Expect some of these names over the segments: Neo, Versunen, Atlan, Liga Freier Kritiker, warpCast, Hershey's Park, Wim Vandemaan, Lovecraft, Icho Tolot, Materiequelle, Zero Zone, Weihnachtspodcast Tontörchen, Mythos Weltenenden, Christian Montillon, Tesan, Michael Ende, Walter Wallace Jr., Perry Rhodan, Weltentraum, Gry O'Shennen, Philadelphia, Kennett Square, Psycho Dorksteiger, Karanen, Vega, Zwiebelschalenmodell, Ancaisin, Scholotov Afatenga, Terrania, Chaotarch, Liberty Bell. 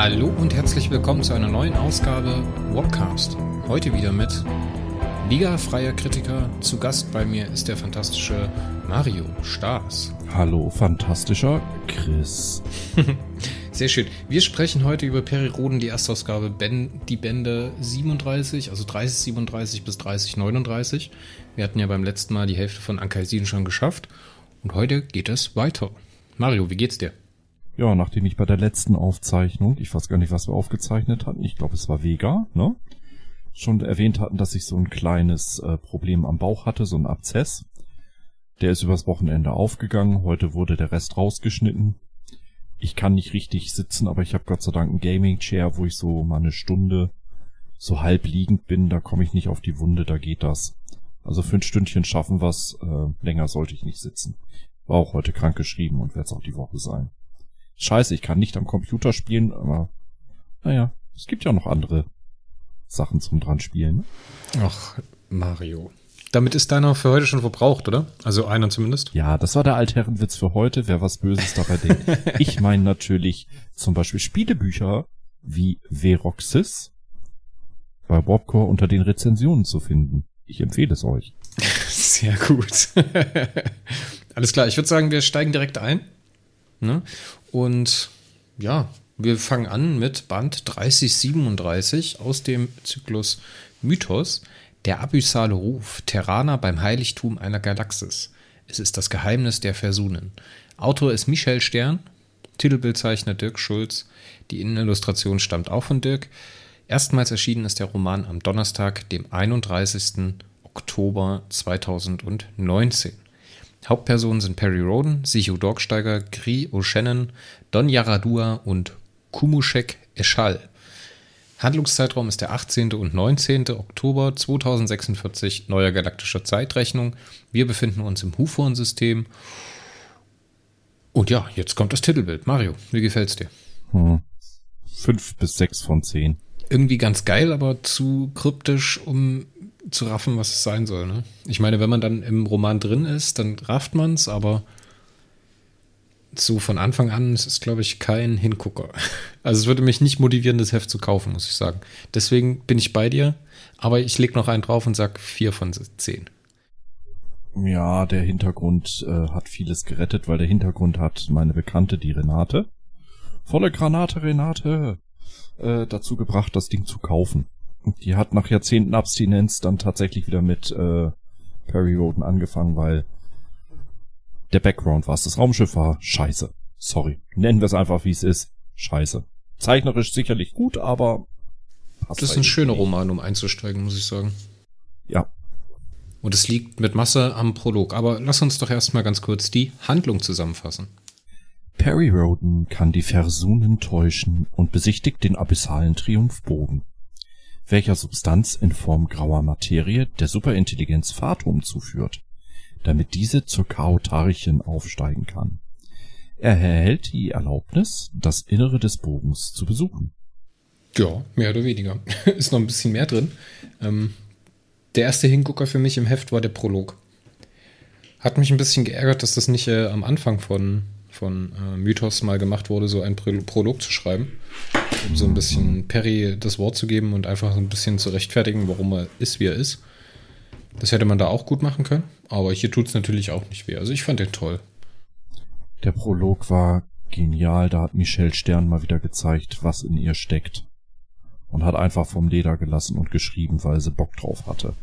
Hallo und herzlich willkommen zu einer neuen Ausgabe Warpcast. Heute wieder mit Liga-freier Kritiker. Zu Gast bei mir ist der fantastische Mario Staas. Hallo, fantastischer Chris. Sehr schön. Wir sprechen heute über Perry Rhodan, die Erstausgabe, die Bände 37, also 3037 bis 3039. Wir hatten ja beim letzten Mal die Hälfte von Ancaisin schon geschafft und heute geht es weiter. Mario, wie geht's dir? Ja, nachdem ich bei der letzten Aufzeichnung, ich weiß gar nicht, was wir aufgezeichnet hatten, ich glaube, es war Vega, ne? Schon erwähnt hatten, dass ich so ein kleines Problem am Bauch hatte, so ein Abszess. Der ist übers Wochenende aufgegangen, heute wurde der Rest rausgeschnitten. Ich kann nicht richtig sitzen, aber ich habe Gott sei Dank einen Gaming-Chair, wo ich so mal eine Stunde so halb liegend bin, da komme ich nicht auf die Wunde, da geht das. Also für ein Stündchen schaffen wir's, länger sollte ich nicht sitzen. War auch heute krank geschrieben und werd's auch die Woche sein. Scheiße, ich kann nicht am Computer spielen, aber naja, es gibt ja noch andere Sachen zum dran spielen. Ach, Mario. Damit ist deiner für heute schon verbraucht, oder? Also einer zumindest. Ja, das war der Altherrenwitz für heute. Wer was Böses dabei denkt. Ich meine natürlich zum Beispiel Spielebücher wie Veroxys bei Warpcore unter den Rezensionen zu finden. Ich empfehle es euch. Sehr gut. Alles klar, ich würde sagen, wir steigen direkt ein. Ne? Und ja, wir fangen an mit Band 3037 aus dem Zyklus Mythos. Der abyssale Ruf, Terraner beim Heiligtum einer Galaxis. Es ist das Geheimnis der Versunen. Autor ist Michelle Stern, Titelbildzeichner Dirk Schulz. Die Innenillustration stammt auch von Dirk. Erstmals erschienen ist der Roman am Donnerstag, dem 31. Oktober 2019. Hauptpersonen sind Perry Rhodan, Sicho Dorksteiger, Gry O'Shennen, Don Yaradua und Kumushek Eschal. Handlungszeitraum ist der 18. und 19. Oktober 2046, neuer galaktischer Zeitrechnung. Wir befinden uns im Hufon-System. Und ja, jetzt kommt das Titelbild. Mario, wie gefällt's dir? 5 bis 6 von 10. Irgendwie ganz geil, aber zu kryptisch, um zu raffen, was es sein soll, ne? Ich meine, wenn man dann im Roman drin ist, dann rafft man's, aber so von Anfang an ist es, glaube ich, kein Hingucker. Also es würde mich nicht motivieren, das Heft zu kaufen, muss ich sagen. Deswegen bin ich bei dir, aber ich lege noch einen drauf und sag 4 von 10. Ja, der Hintergrund hat vieles gerettet, weil der Hintergrund hat meine Bekannte, die Renate, volle Granate Renate, dazu gebracht, das Ding zu kaufen. Und die hat nach Jahrzehnten Abstinenz dann tatsächlich wieder mit Perry Rhodan angefangen, weil der Background war es. Das Raumschiff war scheiße. Sorry. Nennen wir es einfach, wie es ist. Scheiße. Zeichnerisch sicherlich gut, aber... Das ist ein schöner Roman, um einzusteigen, muss ich sagen. Ja. Und es liegt mit Masse am Prolog. Aber lass uns doch erstmal ganz kurz die Handlung zusammenfassen. Perry Rhodan kann die Versunen täuschen und besichtigt den abyssalen Triumphbogen, welcher Substanz in Form grauer Materie der Superintelligenz Phaatom zuführt, damit diese zur Chaotarchen aufsteigen kann. Er erhält die Erlaubnis, das Innere des Bogens zu besuchen. Ja, mehr oder weniger. Ist noch ein bisschen mehr drin. Der erste Hingucker für mich im Heft war der Prolog. Hat mich ein bisschen geärgert, dass das nicht am Anfang von Mythos mal gemacht wurde, so einen Prolog zu schreiben, um so ein bisschen Perry das Wort zu geben und einfach so ein bisschen zu rechtfertigen, warum er ist, wie er ist. Das hätte man da auch gut machen können, aber hier tut's natürlich auch nicht weh. Also ich fand den toll. Der Prolog war genial, da hat Michelle Stern mal wieder gezeigt, was in ihr steckt. Und hat einfach vom Leder gelassen und geschrieben, weil sie Bock drauf hatte.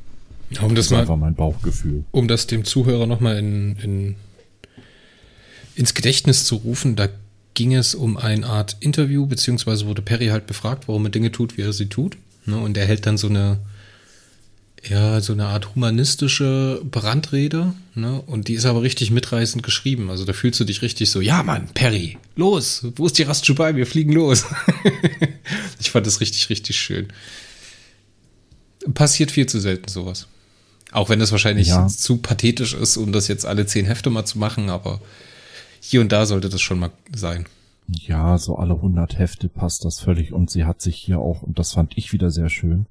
Das war mein Bauchgefühl. Um das dem Zuhörer nochmal ins Gedächtnis zu rufen, da ging es um eine Art Interview, beziehungsweise wurde Perry halt befragt, warum er Dinge tut, wie er sie tut. Und er hält dann so eine Art humanistische Brandrede, ne? Und die ist aber richtig mitreißend geschrieben. Also da fühlst du dich richtig so, ja Mann, Perry, los, wo ist die Ras Tschubai, wir fliegen los. Ich fand das richtig, richtig schön. Passiert viel zu selten sowas. Auch wenn das wahrscheinlich zu pathetisch ist, um das jetzt alle 10 Hefte mal zu machen, aber hier und da sollte das schon mal sein. Ja, so alle 100 Hefte passt das völlig und sie hat sich hier auch, und das fand ich wieder sehr schön,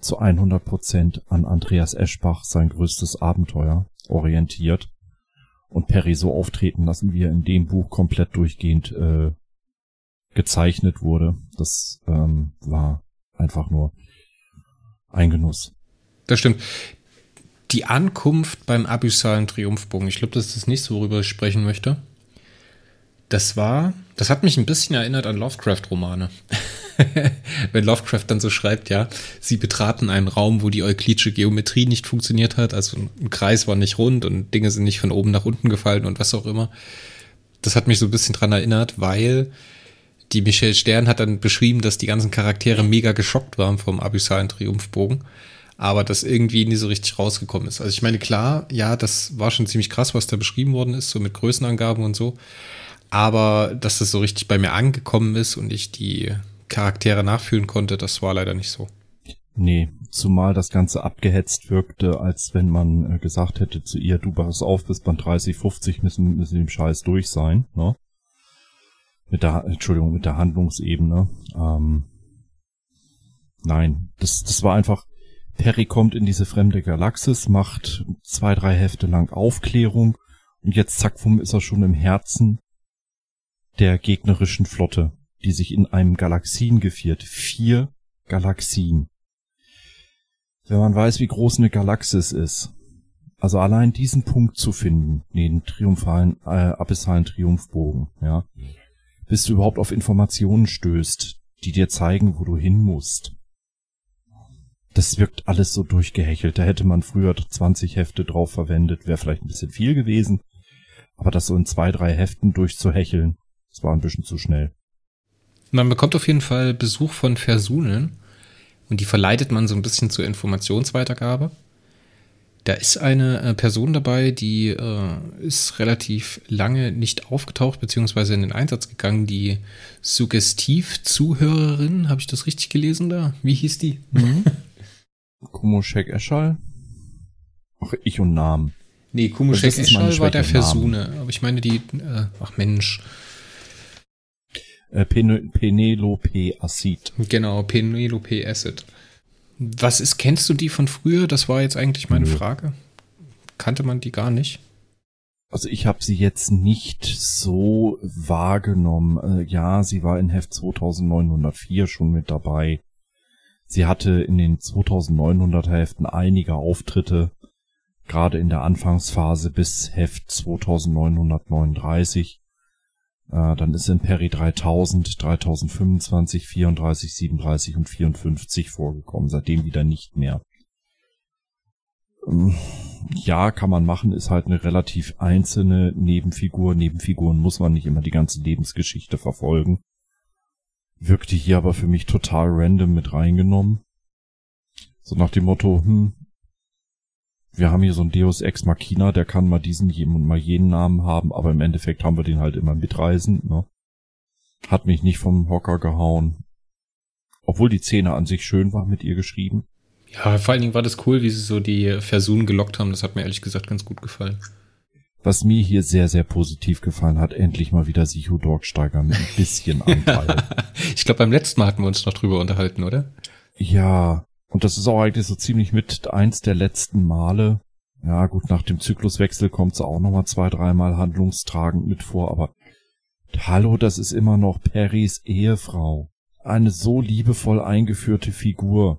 zu 100% an Andreas Eschbach, sein größtes Abenteuer, orientiert und Perry so auftreten lassen, wie er in dem Buch komplett durchgehend gezeichnet wurde. Das war einfach nur ein Genuss. Das stimmt. Die Ankunft beim abyssalen Triumphbogen, ich glaube, das ist das nächste, worüber ich sprechen möchte. Das hat mich ein bisschen erinnert an Lovecraft-Romane. Wenn Lovecraft dann so schreibt, ja, sie betraten einen Raum, wo die euklidische Geometrie nicht funktioniert hat, also ein Kreis war nicht rund und Dinge sind nicht von oben nach unten gefallen und was auch immer. Das hat mich so ein bisschen dran erinnert, weil die Michelle Stern hat dann beschrieben, dass die ganzen Charaktere mega geschockt waren vom abyssalen Triumphbogen, aber das irgendwie nie so richtig rausgekommen ist. Also ich meine, klar, ja, das war schon ziemlich krass, was da beschrieben worden ist, so mit Größenangaben und so. Aber dass das so richtig bei mir angekommen ist und ich die Charaktere nachfühlen konnte, das war leider nicht so. Nee, zumal das Ganze abgehetzt wirkte, als wenn man gesagt hätte zu ihr, du pass auf, bis Band 30, 50 müssen dem Scheiß durch sein, ne? Mit der Handlungsebene. Nein, das war einfach, Perry kommt in diese fremde Galaxis, macht 2-3 Hefte lang Aufklärung und jetzt zack, wumm, ist er schon im Herzen der gegnerischen Flotte, die sich in einem Galaxiengeviert. 4 Galaxien. Wenn man weiß, wie groß eine Galaxis ist, also allein diesen Punkt zu finden, den triumphalen, abyssalen Triumphbogen, ja, bis du überhaupt auf Informationen stößt, die dir zeigen, wo du hin musst. Das wirkt alles so durchgehechelt. Da hätte man früher 20 Hefte drauf verwendet, wäre vielleicht ein bisschen viel gewesen, aber das so in 2-3 Heften durchzuhecheln, das war ein bisschen zu schnell. Man bekommt auf jeden Fall Besuch von Versunen und die verleitet man so ein bisschen zur Informationsweitergabe. Da ist eine Person dabei, die ist relativ lange nicht aufgetaucht beziehungsweise in den Einsatz gegangen, die Suggestiv-Zuhörerin, habe ich das richtig gelesen da? Wie hieß die? Mhm. Kumoschek Eschal? Ach, ich und Namen. Nee, Kumoschek Eschal war der Versune, aber ich meine die, ach Mensch, Penelope Acid. Genau, Penelope Acid. Was ist, kennst du die von früher? Das war jetzt eigentlich meine Frage. Kannte man die gar nicht? Also ich habe sie jetzt nicht so wahrgenommen. Ja, sie war in Heft 2904 schon mit dabei. Sie hatte in den 2900er Heften einige Auftritte, gerade in der Anfangsphase bis Heft 2939. Dann ist in Perry 3000, 3025, 34, 37 und 54 vorgekommen, seitdem wieder nicht mehr. Ja, kann man machen, ist halt eine relativ einzelne Nebenfigur. Nebenfiguren muss man nicht immer die ganze Lebensgeschichte verfolgen. Wirkte hier aber für mich total random mit reingenommen. So nach dem Motto, wir haben hier so einen Deus Ex Machina, der kann mal diesen und mal jenen Namen haben, aber im Endeffekt haben wir den halt immer mitreisend, ne? Hat mich nicht vom Hocker gehauen. Obwohl die Szene an sich schön war, mit ihr geschrieben. Ja, vor allen Dingen war das cool, wie sie so die Versunen gelockt haben. Das hat mir ehrlich gesagt ganz gut gefallen. Was mir hier sehr, sehr positiv gefallen hat, endlich mal wieder Sichu Dorksteiger mit ein bisschen Anteil. Ich glaube, beim letzten Mal hatten wir uns noch drüber unterhalten, oder? Ja. Und das ist auch eigentlich so ziemlich mit eins der letzten Male. Ja gut, nach dem Zykluswechsel kommt es auch nochmal 2-3 Mal handlungstragend mit vor, aber hallo, das ist immer noch Perrys Ehefrau. Eine so liebevoll eingeführte Figur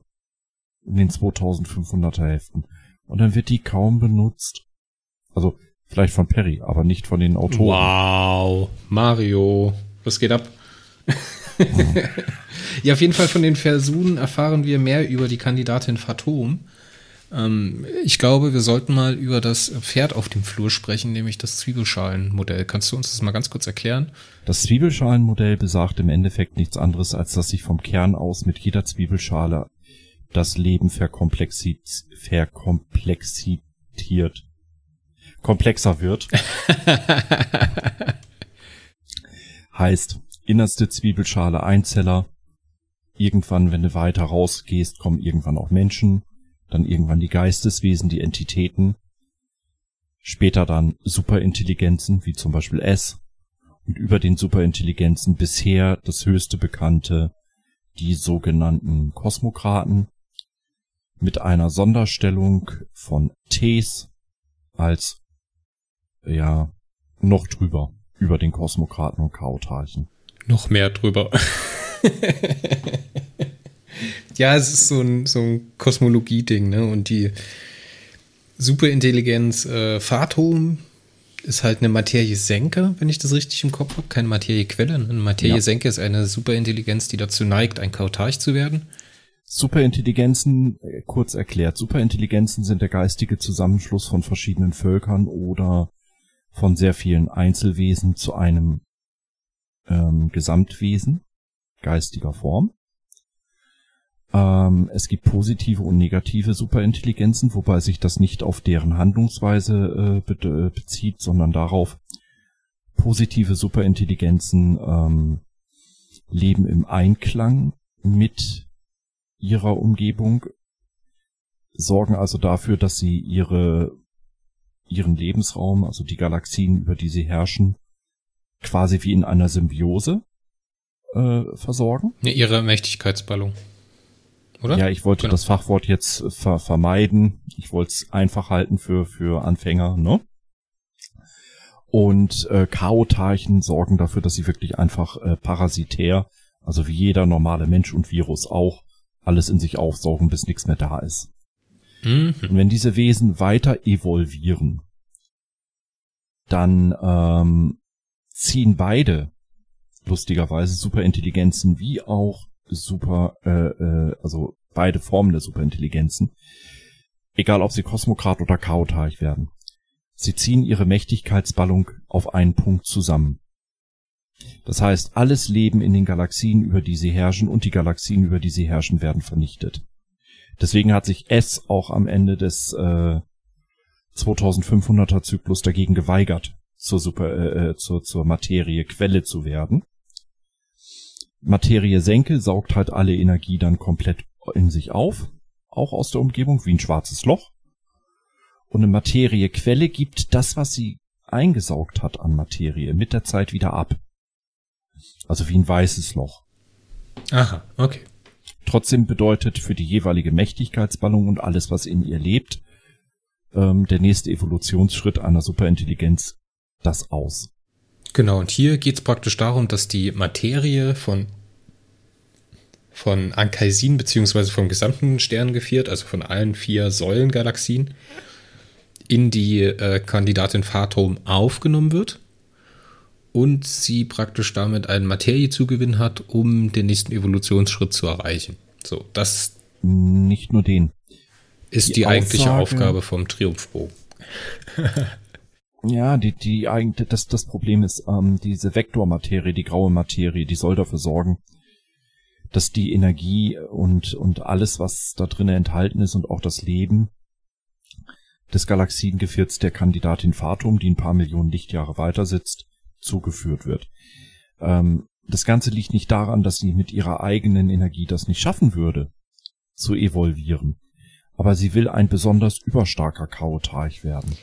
in den 2500er Heften. Und dann wird die kaum benutzt. Also vielleicht von Perry, aber nicht von den Autoren. Wow, Mario, was geht ab? Ja, auf jeden Fall von den Versunen erfahren wir mehr über die Kandidatin Phaatom. Ich glaube, wir sollten mal über das Pferd auf dem Flur sprechen, nämlich das Zwiebelschalenmodell. Kannst du uns das mal ganz kurz erklären? Das Zwiebelschalenmodell besagt im Endeffekt nichts anderes, als dass sich vom Kern aus mit jeder Zwiebelschale das Leben komplexer wird. Heißt, innerste Zwiebelschale Einzeller. Irgendwann, wenn du weiter rausgehst, kommen irgendwann auch Menschen. Dann irgendwann die Geisteswesen, die Entitäten. Später dann Superintelligenzen, wie zum Beispiel S. Und über den Superintelligenzen bisher das höchste Bekannte, die sogenannten Kosmokraten. Mit einer Sonderstellung von Ts als, ja, noch drüber, über den Kosmokraten und Chaotarchen. noch mehr drüber. Ja, es ist so ein Kosmologie-Ding, ne? Und die Superintelligenz Phaatom ist halt eine Materiesenke, wenn ich das richtig im Kopf habe. Keine Materiequelle. Eine Materiesenke ist eine Superintelligenz, die dazu neigt, ein Chaotarch zu werden. Superintelligenzen, kurz erklärt, Superintelligenzen sind der geistige Zusammenschluss von verschiedenen Völkern oder von sehr vielen Einzelwesen zu einem Gesamtwesen geistiger Form. Es gibt positive und negative Superintelligenzen, wobei sich das nicht auf deren Handlungsweise bezieht, sondern darauf, positive Superintelligenzen leben im Einklang mit ihrer Umgebung, sorgen also dafür, dass sie ihren Lebensraum, also die Galaxien, über die sie herrschen, quasi wie in einer Symbiose versorgen. Ihre Mächtigkeitsballung. Oder? Ja, ich wollte das Fachwort jetzt vermeiden. Ich wollte es einfach halten für Anfänger, ne? Und Chaotarchen sorgen dafür, dass sie wirklich einfach parasitär, also wie jeder normale Mensch und Virus auch, alles in sich aufsaugen, bis nichts mehr da ist. Mhm. Und wenn diese Wesen weiter evolvieren, dann ziehen beide, lustigerweise, Superintelligenzen wie auch also beide Formen der Superintelligenzen, egal ob sie Kosmokrat oder Chaotarch werden. Sie ziehen ihre Mächtigkeitsballung auf einen Punkt zusammen. Das heißt, alles Leben in den Galaxien, über die sie herrschen, und die Galaxien, über die sie herrschen, werden vernichtet. Deswegen hat sich S auch am Ende des 2500er Zyklus dagegen geweigert, zur Materiequelle zu werden. Materiesenke saugt halt alle Energie dann komplett in sich auf, auch aus der Umgebung, wie ein schwarzes Loch. Und eine Materiequelle gibt das, was sie eingesaugt hat an Materie, mit der Zeit wieder ab. Also wie ein weißes Loch. Aha, okay. Trotzdem bedeutet für die jeweilige Mächtigkeitsballung und alles, was in ihr lebt, der nächste Evolutionsschritt einer Superintelligenz das aus. Genau, und hier geht es praktisch darum, dass die Materie von Ancaisin bzw. vom gesamten Sternengeviert, also von allen 4 Säulengalaxien, in die Kandidatin Phaatom aufgenommen wird und sie praktisch damit einen Materiezugewinn hat, um den nächsten Evolutionsschritt zu erreichen. So, das nicht nur den. Ist die eigentliche Aufgabe vom Triumphbogen. Ja, das Problem ist, diese Vektormaterie, die graue Materie, die soll dafür sorgen, dass die Energie und alles, was da drin enthalten ist und auch das Leben des Galaxiengevierts der Kandidatin Phaatom, die ein paar Millionen Lichtjahre weiter sitzt, zugeführt wird. Das Ganze liegt nicht daran, dass sie mit ihrer eigenen Energie das nicht schaffen würde, zu evolvieren. Aber sie will ein besonders überstarker Chaotarch werden.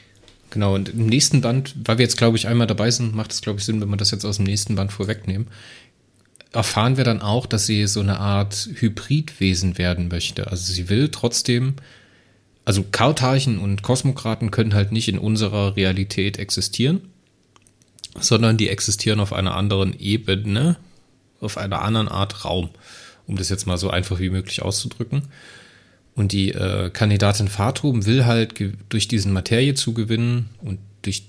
Genau, und im nächsten Band, weil wir jetzt, glaube ich, einmal dabei sind, macht es, glaube ich, Sinn, wenn wir das jetzt aus dem nächsten Band vorwegnehmen, erfahren wir dann auch, dass sie so eine Art Hybridwesen werden möchte. Also sie will trotzdem, also Chaotarchen und Kosmokraten können halt nicht in unserer Realität existieren, sondern die existieren auf einer anderen Ebene, auf einer anderen Art Raum, um das jetzt mal so einfach wie möglich auszudrücken. Und die Kandidatin Phaatom will halt durch diesen Materiezugewinn und durch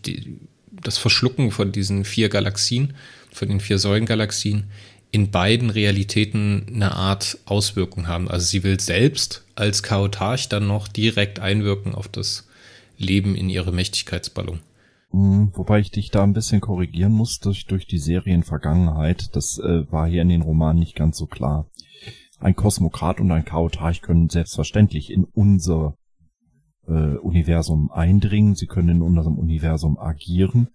das Verschlucken von diesen 4 Galaxien, von den 4 Säulengalaxien, in beiden Realitäten eine Art Auswirkung haben. Also sie will selbst als Chaotarch dann noch direkt einwirken auf das Leben in ihre Mächtigkeitsballung. Wobei ich dich da ein bisschen korrigieren muss durch die Serienvergangenheit. Das war hier in den Romanen nicht ganz so klar. Ein Kosmokrat und ein Chaotarch können selbstverständlich in unser Universum eindringen. Sie können in unserem Universum agieren.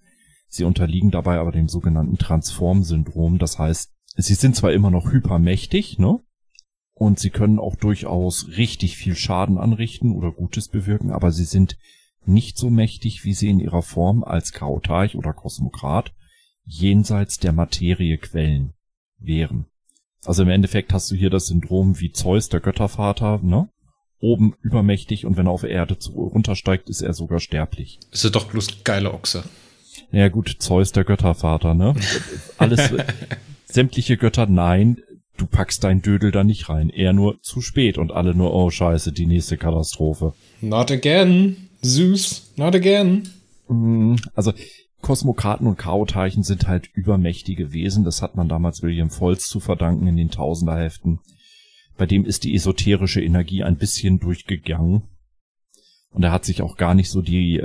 Sie unterliegen dabei aber dem sogenannten Transform-Syndrom. Das heißt, sie sind zwar immer noch hypermächtig, ne? Und sie können auch durchaus richtig viel Schaden anrichten oder Gutes bewirken, aber sie sind nicht so mächtig, wie sie in ihrer Form als Chaotarch oder Kosmokrat jenseits der Materiequellen wären. Also im Endeffekt hast du hier das Syndrom wie Zeus, der Göttervater, ne? Oben übermächtig und wenn er auf Erde runtersteigt, ist er sogar sterblich. Ist er doch bloß geile Ochse. Ja gut, Zeus, der Göttervater, ne? Alles sämtliche Götter, nein, du packst dein Dödel da nicht rein. Er nur zu spät und alle nur, oh scheiße, die nächste Katastrophe. Not again, Zeus, not again. Also Kosmokraten und Chaotarchen sind halt übermächtige Wesen. Das hat man damals William Foltz zu verdanken in den Tausenderheften. Bei dem ist die esoterische Energie ein bisschen durchgegangen. Und er hat sich auch gar nicht so die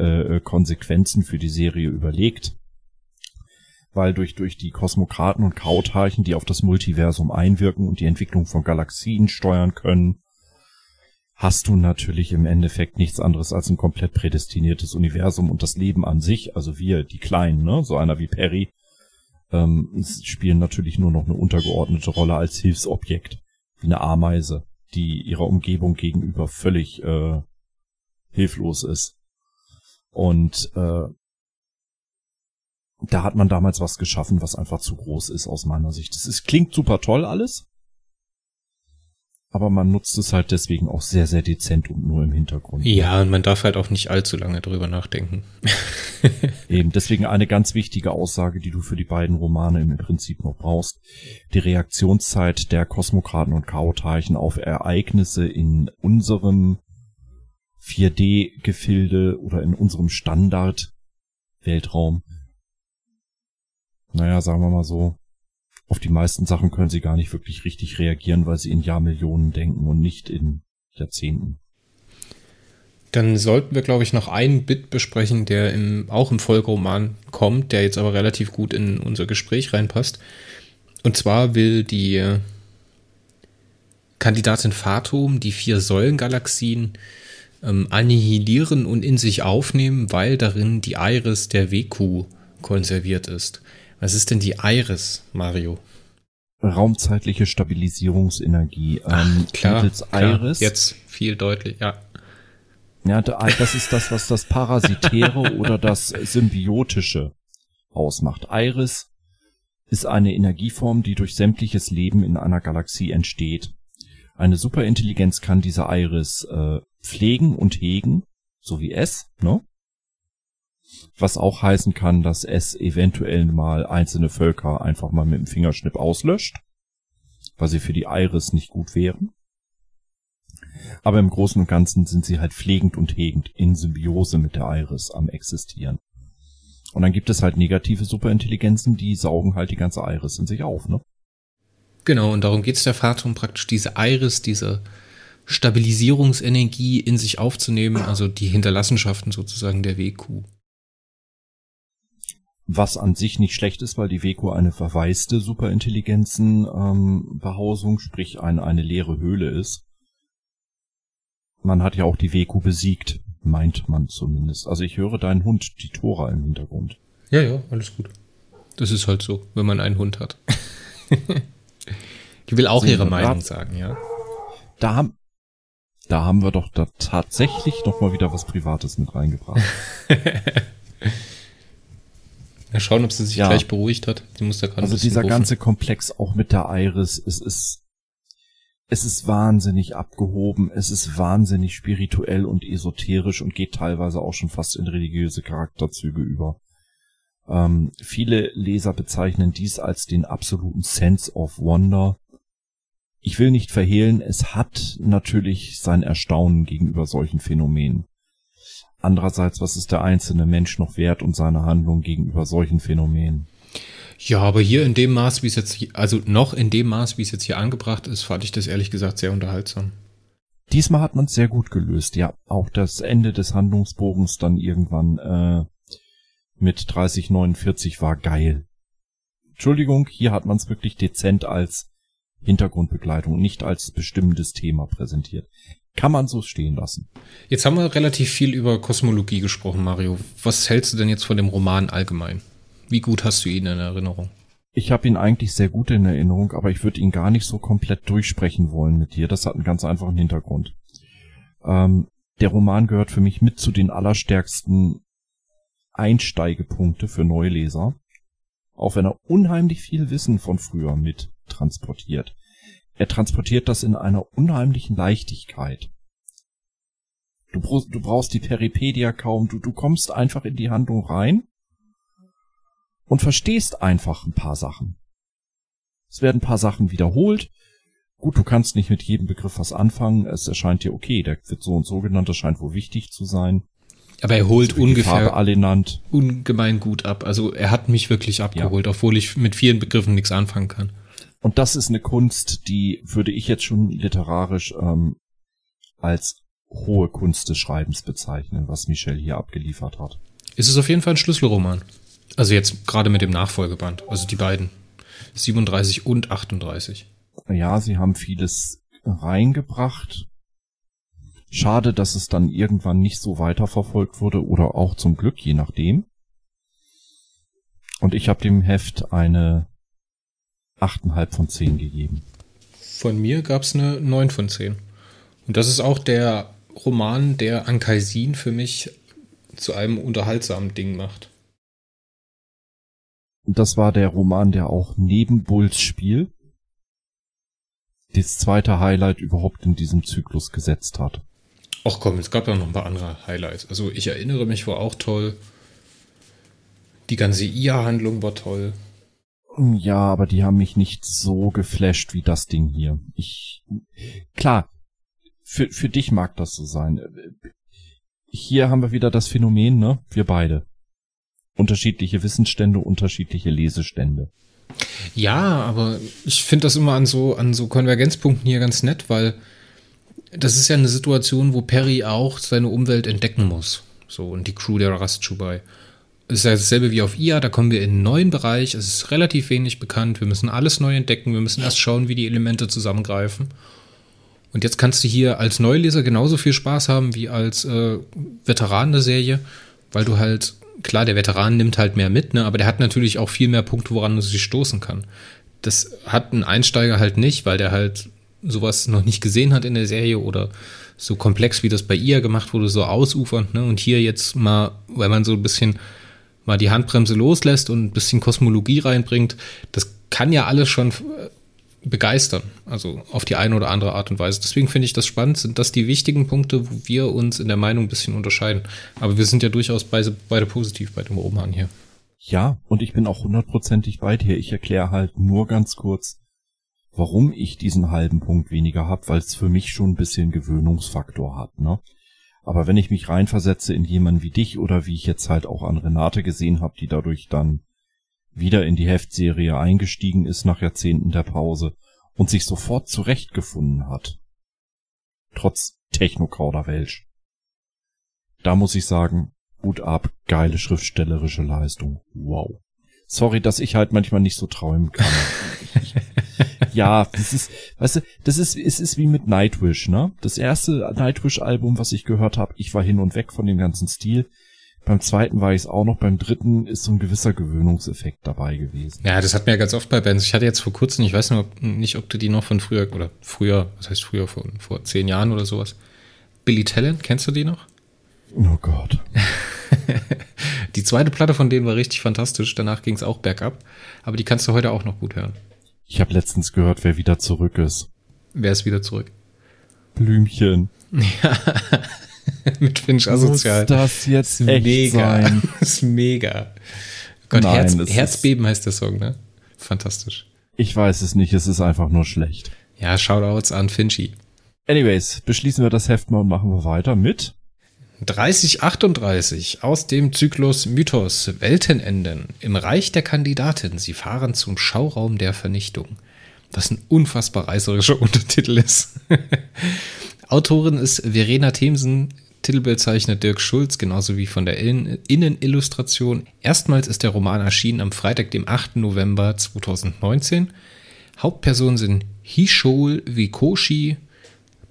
Konsequenzen für die Serie überlegt. Weil durch die Kosmokraten und Chaotarchen, die auf das Multiversum einwirken und die Entwicklung von Galaxien steuern können, hast du natürlich im Endeffekt nichts anderes als ein komplett prädestiniertes Universum und das Leben an sich, also wir, die Kleinen, ne, so einer wie Perry, spielen natürlich nur noch eine untergeordnete Rolle als Hilfsobjekt, wie eine Ameise, die ihrer Umgebung gegenüber völlig hilflos ist. Und da hat man damals was geschaffen, was einfach zu groß ist aus meiner Sicht. Es klingt super toll alles, aber man nutzt es halt deswegen auch sehr, sehr dezent und nur im Hintergrund. Ja, und man darf halt auch nicht allzu lange drüber nachdenken. Eben, deswegen eine ganz wichtige Aussage, die du für die beiden Romane im Prinzip noch brauchst. Die Reaktionszeit der Kosmokraten und Chaotarchen auf Ereignisse in unserem 4D-Gefilde oder in unserem Standard-Weltraum, naja, sagen wir mal so, auf die meisten Sachen können sie gar nicht wirklich richtig reagieren, weil sie in Jahrmillionen denken und nicht in Jahrzehnten. Dann sollten wir, glaube ich, noch einen Bit besprechen, der auch im Folgeroman kommt, der jetzt aber relativ gut in unser Gespräch reinpasst. Und zwar will die Kandidatin Phaatom die 4 Säulengalaxien annihilieren und in sich aufnehmen, weil darin die Iris der WQ konserviert ist. Was ist denn die Iris, Mario? Raumzeitliche Stabilisierungsenergie. Klar, Iris. Jetzt viel deutlich, ja. Ja, das ist das, was das Parasitäre oder das Symbiotische ausmacht. Iris ist eine Energieform, die durch sämtliches Leben in einer Galaxie entsteht. Eine Superintelligenz kann diese Iris pflegen und hegen, so wie es, ne? Was auch heißen kann, dass es eventuell mal einzelne Völker einfach mal mit dem Fingerschnipp auslöscht, weil sie für die Iris nicht gut wären. Aber im Großen und Ganzen sind sie halt pflegend und hegend in Symbiose mit der Iris am Existieren. Und dann gibt es halt negative Superintelligenzen, die saugen halt die ganze Iris in sich auf, ne? Genau, und darum geht's der Phaatom, praktisch diese Iris, diese Stabilisierungsenergie in sich aufzunehmen, also die Hinterlassenschaften sozusagen der WQ. Was an sich nicht schlecht ist, weil die WQ eine verwaiste Superintelligenzen-Behausung, sprich eine leere Höhle ist. Man hat ja auch die WQ besiegt, meint man zumindest. Also ich höre deinen Hund, die Tora, im Hintergrund. Ja, ja, alles gut. Das ist halt so, wenn man einen Hund hat. Die will auch ihre Meinung sagen, ja. Da haben wir doch da tatsächlich nochmal wieder was Privates mit reingebracht. Ja, schauen, ob sie sich gleich beruhigt hat. Die muss da gerade also dieser rufen. Ganze Komplex auch mit der Iris, es ist wahnsinnig abgehoben, es ist wahnsinnig spirituell und esoterisch und geht teilweise auch schon fast in religiöse Charakterzüge über. Viele Leser bezeichnen dies als den absoluten Sense of Wonder. Ich will nicht verhehlen, es hat natürlich sein Erstaunen gegenüber solchen Phänomenen. Andererseits, was ist der einzelne Mensch noch wert und seine Handlung gegenüber solchen Phänomenen? Ja, aber hier in dem Maß, wie es jetzt, hier angebracht ist, fand ich das ehrlich gesagt sehr unterhaltsam. Diesmal hat man es sehr gut gelöst, ja. Auch das Ende des Handlungsbogens dann irgendwann mit 3049 war geil. Entschuldigung, hier hat man es wirklich dezent als Hintergrundbegleitung, nicht als bestimmendes Thema präsentiert. Kann man so stehen lassen. Jetzt haben wir relativ viel über Kosmologie gesprochen, Mario. Was hältst du denn jetzt von dem Roman allgemein? Wie gut hast du ihn in Erinnerung? Ich habe ihn eigentlich sehr gut in Erinnerung, aber ich würde ihn gar nicht so komplett durchsprechen wollen mit dir. Das hat einen ganz einfachen Hintergrund. Der Roman gehört für mich mit zu den allerstärksten Einsteigepunkte für Neuleser. Auch wenn er unheimlich viel Wissen von früher mit transportiert. Er transportiert das in einer unheimlichen Leichtigkeit. Du brauchst die Peripedia kaum, du kommst einfach in die Handlung rein und verstehst einfach ein paar Sachen. Es werden ein paar Sachen wiederholt. Gut, du kannst nicht mit jedem Begriff was anfangen. Es erscheint dir, okay, der wird so und so genannt, das scheint wohl wichtig zu sein. Aber er holt ungefähr ungemein gut ab. Also er hat mich wirklich abgeholt, ja, obwohl ich mit vielen Begriffen nichts anfangen kann. Und das ist eine Kunst, die würde ich jetzt schon literarisch als hohe Kunst des Schreibens bezeichnen, was Michelle hier abgeliefert hat. Es ist auf jeden Fall ein Schlüsselroman. Also jetzt gerade mit dem Nachfolgeband, also die beiden. 37 und 38. Ja, sie haben vieles reingebracht. Schade, dass es dann irgendwann nicht so weiterverfolgt wurde oder auch zum Glück, je nachdem. Und ich habe dem Heft eine 8,5 von 10 gegeben. Von mir gab es eine 9 von 10. Und das ist auch der Roman, der Ancaisin für mich zu einem unterhaltsamen Ding macht. Das war der Roman, der auch neben Bulls Spiel das zweite Highlight überhaupt in diesem Zyklus gesetzt hat. Ach komm, es gab ja noch ein paar andere Highlights. Also ich erinnere mich, war auch toll. Die ganze IA-Handlung war toll. Ja, aber die haben mich nicht so geflasht wie das Ding hier. Klar, für dich mag das so sein. Hier haben wir wieder das Phänomen, ne? Wir beide. Unterschiedliche Wissensstände, unterschiedliche Lesestände. Ja, aber ich finde das immer an so Konvergenzpunkten hier ganz nett, weil das ist ja eine Situation, wo Perry auch seine Umwelt entdecken muss. So, und die Crew der Ras Tschubai. Es ist ja dasselbe wie auf IA, da kommen wir in einen neuen Bereich, es ist relativ wenig bekannt, wir müssen alles neu entdecken, wir müssen erst schauen, wie die Elemente zusammengreifen. Und jetzt kannst du hier als Neuleser genauso viel Spaß haben wie als Veteran der Serie, weil du halt, klar, der Veteran nimmt halt mehr mit, ne, aber der hat natürlich auch viel mehr Punkte, woran er sich stoßen kann. Das hat ein Einsteiger halt nicht, weil der halt sowas noch nicht gesehen hat in der Serie oder so komplex, wie das bei ihr gemacht wurde, so ausufernd, ne, und hier jetzt mal, weil man so ein bisschen mal die Handbremse loslässt und ein bisschen Kosmologie reinbringt, das kann ja alles schon begeistern, also auf die eine oder andere Art und Weise. Deswegen finde ich das spannend, sind das die wichtigen Punkte, wo wir uns in der Meinung ein bisschen unterscheiden. Aber wir sind ja durchaus beide positiv bei dem Roman hier. Ja, und ich bin auch 100%ig bei dir. Ich erkläre halt nur ganz kurz, warum ich diesen halben Punkt weniger habe, weil es für mich schon ein bisschen Gewöhnungsfaktor hat, ne? Aber wenn ich mich reinversetze in jemanden wie dich oder wie ich jetzt halt auch an Renate gesehen habe, die dadurch dann wieder in die Heftserie eingestiegen ist nach Jahrzehnten der Pause und sich sofort zurechtgefunden hat. Trotz Technokauderwelsch. Da muss ich sagen, Hut ab, geile schriftstellerische Leistung. Wow. Sorry, dass ich halt manchmal nicht so träumen kann. Ja, das ist, weißt du, es ist wie mit Nightwish, ne? Das erste Nightwish-Album, was ich gehört habe, ich war hin und weg von dem ganzen Stil. Beim zweiten war ich es auch noch, beim dritten ist so ein gewisser Gewöhnungseffekt dabei gewesen. Ja, das hat mir ja ganz oft bei Bands. Ich hatte jetzt vor kurzem, ich weiß nicht, ob du die noch von früher, was heißt früher, von vor 10 Jahren oder sowas. Billy Talent, kennst du die noch? Oh Gott. Die zweite Platte von denen war richtig fantastisch, danach ging es auch bergab. Aber die kannst du heute auch noch gut hören. Ich habe letztens gehört, wer wieder zurück ist. Wer ist wieder zurück? Blümchen. Ja. Mit Finch asozial. Muss das jetzt echt mega sein? Das ist mega. Gott, nein, Herzbeben heißt der Song, ne? Fantastisch. Ich weiß es nicht, es ist einfach nur schlecht. Ja, Shoutouts an Finchi. Anyways, beschließen wir das Heft mal und machen wir weiter mit 3038 aus dem Zyklus Mythos Weltenenden. Im Reich der Kandidatin, sie fahren zum Schauraum der Vernichtung. Was ein unfassbar reißerischer Untertitel ist. Autorin ist Verena Themsen, Titelbildzeichner Dirk Schulz, genauso wie von der Innenillustration. Erstmals ist der Roman erschienen am Freitag, dem 8. November 2019. Hauptpersonen sind Heschol Vekoski,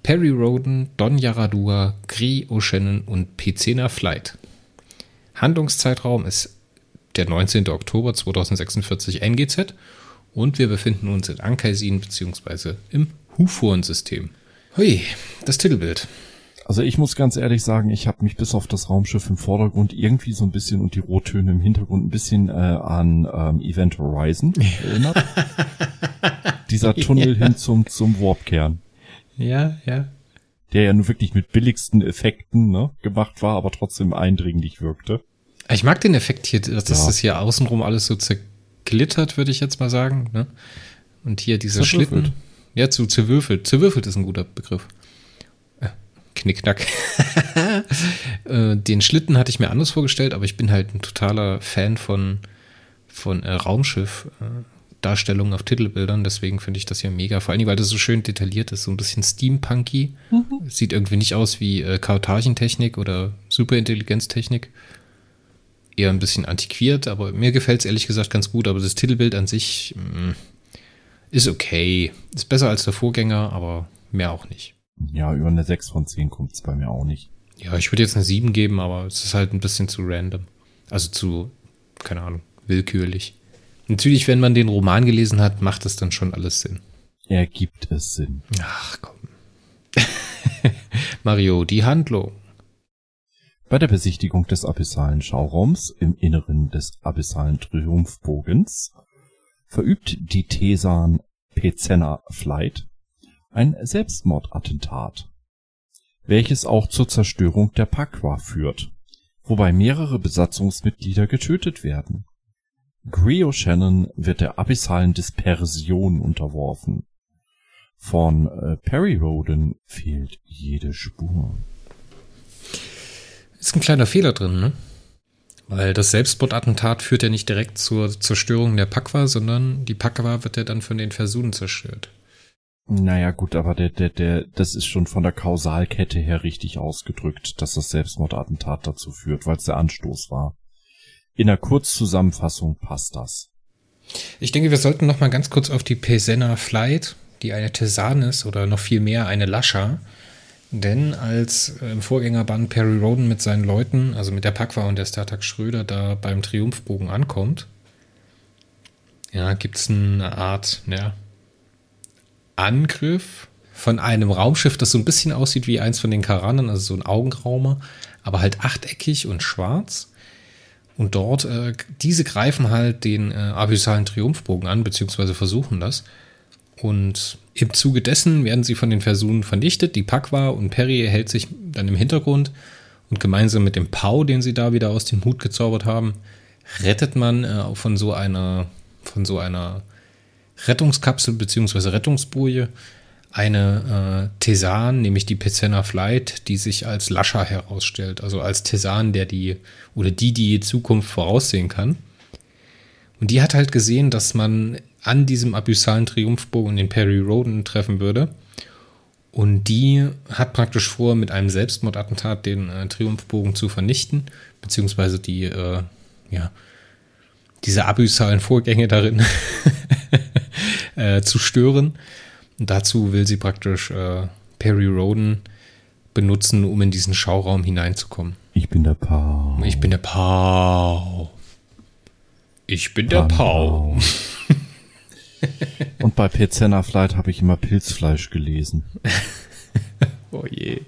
Perry Rhodan, Don Yaradua, Gry O'Shennen und Pezenna Flight. Handlungszeitraum ist der 19. Oktober 2046 NGZ und wir befinden uns in Ancaisin bzw. im Huforen-System. Hui, das Titelbild. Also ich muss ganz ehrlich sagen, ich habe mich bis auf das Raumschiff im Vordergrund irgendwie so ein bisschen und die Rottöne im Hintergrund ein bisschen an Event Horizon erinnert. Dieser Tunnel hin zum Warpkern. Ja, ja. Der ja nun wirklich mit billigsten Effekten, ne, gemacht war, aber trotzdem eindringlich wirkte. Ich mag den Effekt hier, dass das hier außenrum alles so zerglittert, würde ich jetzt mal sagen, ne? Und hier diese zerwürfelt. Schlitten. Ja, zu zerwürfelt. Zerwürfelt ist ein guter Begriff. Knickknack. Den Schlitten hatte ich mir anders vorgestellt, aber ich bin halt ein totaler Fan von Raumschiff-Darstellungen auf Titelbildern. Deswegen finde ich das hier mega. Vor allem, weil das so schön detailliert ist. So ein bisschen steampunky. Mhm. Sieht irgendwie nicht aus wie Chaotarchentechnik oder Superintelligenztechnik. Eher ein bisschen antiquiert, aber mir gefällt es ehrlich gesagt ganz gut. Aber das Titelbild an sich ist okay. Ist besser als der Vorgänger, aber mehr auch nicht. Ja, über eine 6 von 10 kommt es bei mir auch nicht. Ja, ich würde jetzt eine 7 geben, aber es ist halt ein bisschen zu random. Also zu, keine Ahnung, willkürlich. Natürlich, wenn man den Roman gelesen hat, macht das dann schon alles Sinn. Ergibt es Sinn. Ach komm. Mario, die Handlung. Bei der Besichtigung des abyssalen Schauraums im Inneren des abyssalen Triumphbogens verübt die Tesan Pezenna Flight ein Selbstmordattentat, welches auch zur Zerstörung der Pacwa führt, wobei mehrere Besatzungsmitglieder getötet werden. Gry O'Shennen wird der abyssalen Dispersion unterworfen. Von Perry Rhodan fehlt jede Spur. Ist ein kleiner Fehler drin, ne? Weil das Selbstmordattentat führt ja nicht direkt zur Zerstörung der Pacwa, sondern die Pacwa wird ja dann von den Versunen zerstört. Naja, gut, aber das ist schon von der Kausalkette her richtig ausgedrückt, dass das Selbstmordattentat dazu führt, weil es der Anstoß war. In der Kurzzusammenfassung passt das. Ich denke, wir sollten noch mal ganz kurz auf die Pezenna Flight, die eine Tesan ist oder noch viel mehr eine Lascha, denn als im Vorgängerband Perry Rhodan mit seinen Leuten, also mit der Pacwa und der Startak Schröder, da beim Triumphbogen ankommt, ja, gibt's eine Art, ja, Angriff von einem Raumschiff, das so ein bisschen aussieht wie eins von den Karanen, also so ein Augenraumer, aber halt achteckig und schwarz. Und dort, diese greifen halt den abyssalen Triumphbogen an, beziehungsweise versuchen das. Und im Zuge dessen werden sie von den Versunen vernichtet. Die Pacwa und Perry hält sich dann im Hintergrund und gemeinsam mit dem Pau, den sie da wieder aus dem Hut gezaubert haben, rettet man von so einer Rettungskapsel bzw. Rettungsboje eine Tesan, nämlich die Pezenna Flight, die sich als Lascha herausstellt, also als Tesan, die Zukunft voraussehen kann. Und die hat halt gesehen, dass man an diesem abyssalen Triumphbogen den Perry Rhodan treffen würde. Und die hat praktisch vor, mit einem Selbstmordattentat den Triumphbogen zu vernichten, beziehungsweise diese abyssalen Vorgänge darin zu stören. Und dazu will sie praktisch Perry Rhodan benutzen, um in diesen Schauraum hineinzukommen. Ich bin der Pau. Ich bin der Pau. Ich bin der Pau. Und bei Pezenna Flight habe ich immer Pilzfleisch gelesen. Oh je.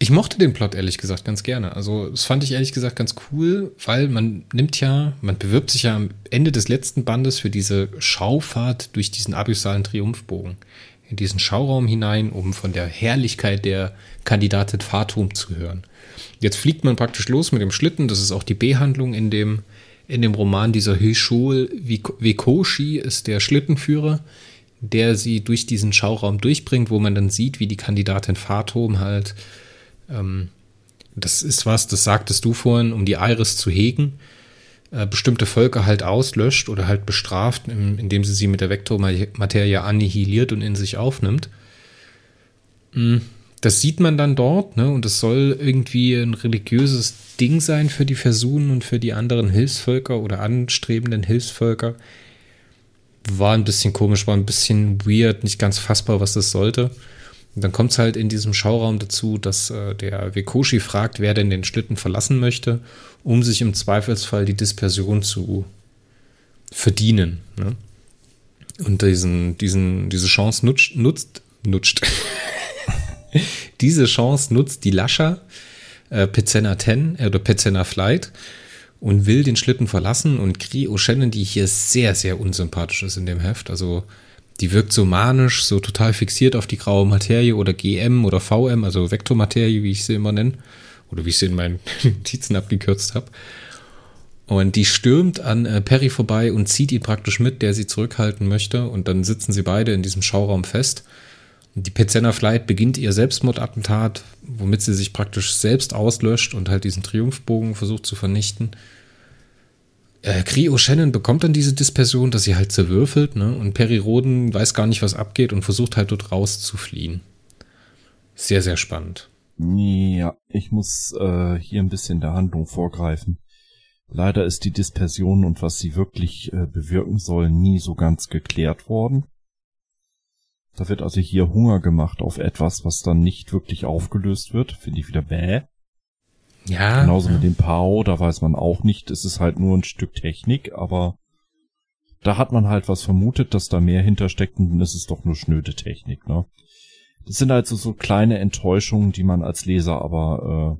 Ich mochte den Plot ehrlich gesagt ganz gerne. Also das fand ich ehrlich gesagt ganz cool, weil man bewirbt sich ja am Ende des letzten Bandes für diese Schaufahrt durch diesen abyssalen Triumphbogen. In diesen Schauraum hinein, um von der Herrlichkeit der Kandidatin Phaatom zu hören. Jetzt fliegt man praktisch los mit dem Schlitten. Das ist auch die B-Handlung in dem Roman. Dieser Heschol Vekoski ist der Schlittenführer, der sie durch diesen Schauraum durchbringt, wo man dann sieht, wie die Kandidatin Phaatom halt, das ist was, das sagtest du vorhin, um die Iris zu hegen, bestimmte Völker halt auslöscht oder halt bestraft, indem sie mit der Vektormaterie annihiliert und in sich aufnimmt. Das sieht man dann dort, ne? Und das soll irgendwie ein religiöses Ding sein für die Versunen und für die anderen Hilfsvölker oder anstrebenden Hilfsvölker. War ein bisschen komisch, war ein bisschen weird, nicht ganz fassbar, was das sollte. Und dann kommt es halt in diesem Schauraum dazu, dass der Vekoski fragt, wer denn den Schlitten verlassen möchte, um sich im Zweifelsfall die Dispersion zu verdienen. Ne? Und diese Chance nutzt die Lascha, Pezenna Pezenna Flight, und will den Schlitten verlassen. Und Gry O'Shennen, die hier sehr, sehr unsympathisch ist in dem Heft, also die wirkt so manisch, so total fixiert auf die graue Materie oder GM oder VM, also Vektormaterie, wie ich sie immer nenne. Oder wie ich sie in meinen Notizen abgekürzt habe. Und die stürmt an Perry vorbei und zieht ihn praktisch mit, der sie zurückhalten möchte. Und dann sitzen sie beide in diesem Schauraum fest. Und die Pezenna Flight beginnt ihr Selbstmordattentat, womit sie sich praktisch selbst auslöscht und halt diesen Triumphbogen versucht zu vernichten. Gry O'Shennen bekommt dann diese Dispersion, dass sie halt zerwürfelt, ne? Und Perry Rhodan weiß gar nicht, was abgeht und versucht halt dort rauszufliehen. Sehr, sehr spannend. Ja, ich muss hier ein bisschen der Handlung vorgreifen. Leider ist die Dispersion und was sie wirklich bewirken soll, nie so ganz geklärt worden. Da wird also hier Hunger gemacht auf etwas, was dann nicht wirklich aufgelöst wird. Finde ich wieder bäh. Ja. Genauso mit dem Pau, da weiß man auch nicht. Es ist halt nur ein Stück Technik, aber da hat man halt was vermutet, dass da mehr hintersteckt und es ist doch nur schnöde Technik, ne? Das sind halt so kleine Enttäuschungen, die man als Leser aber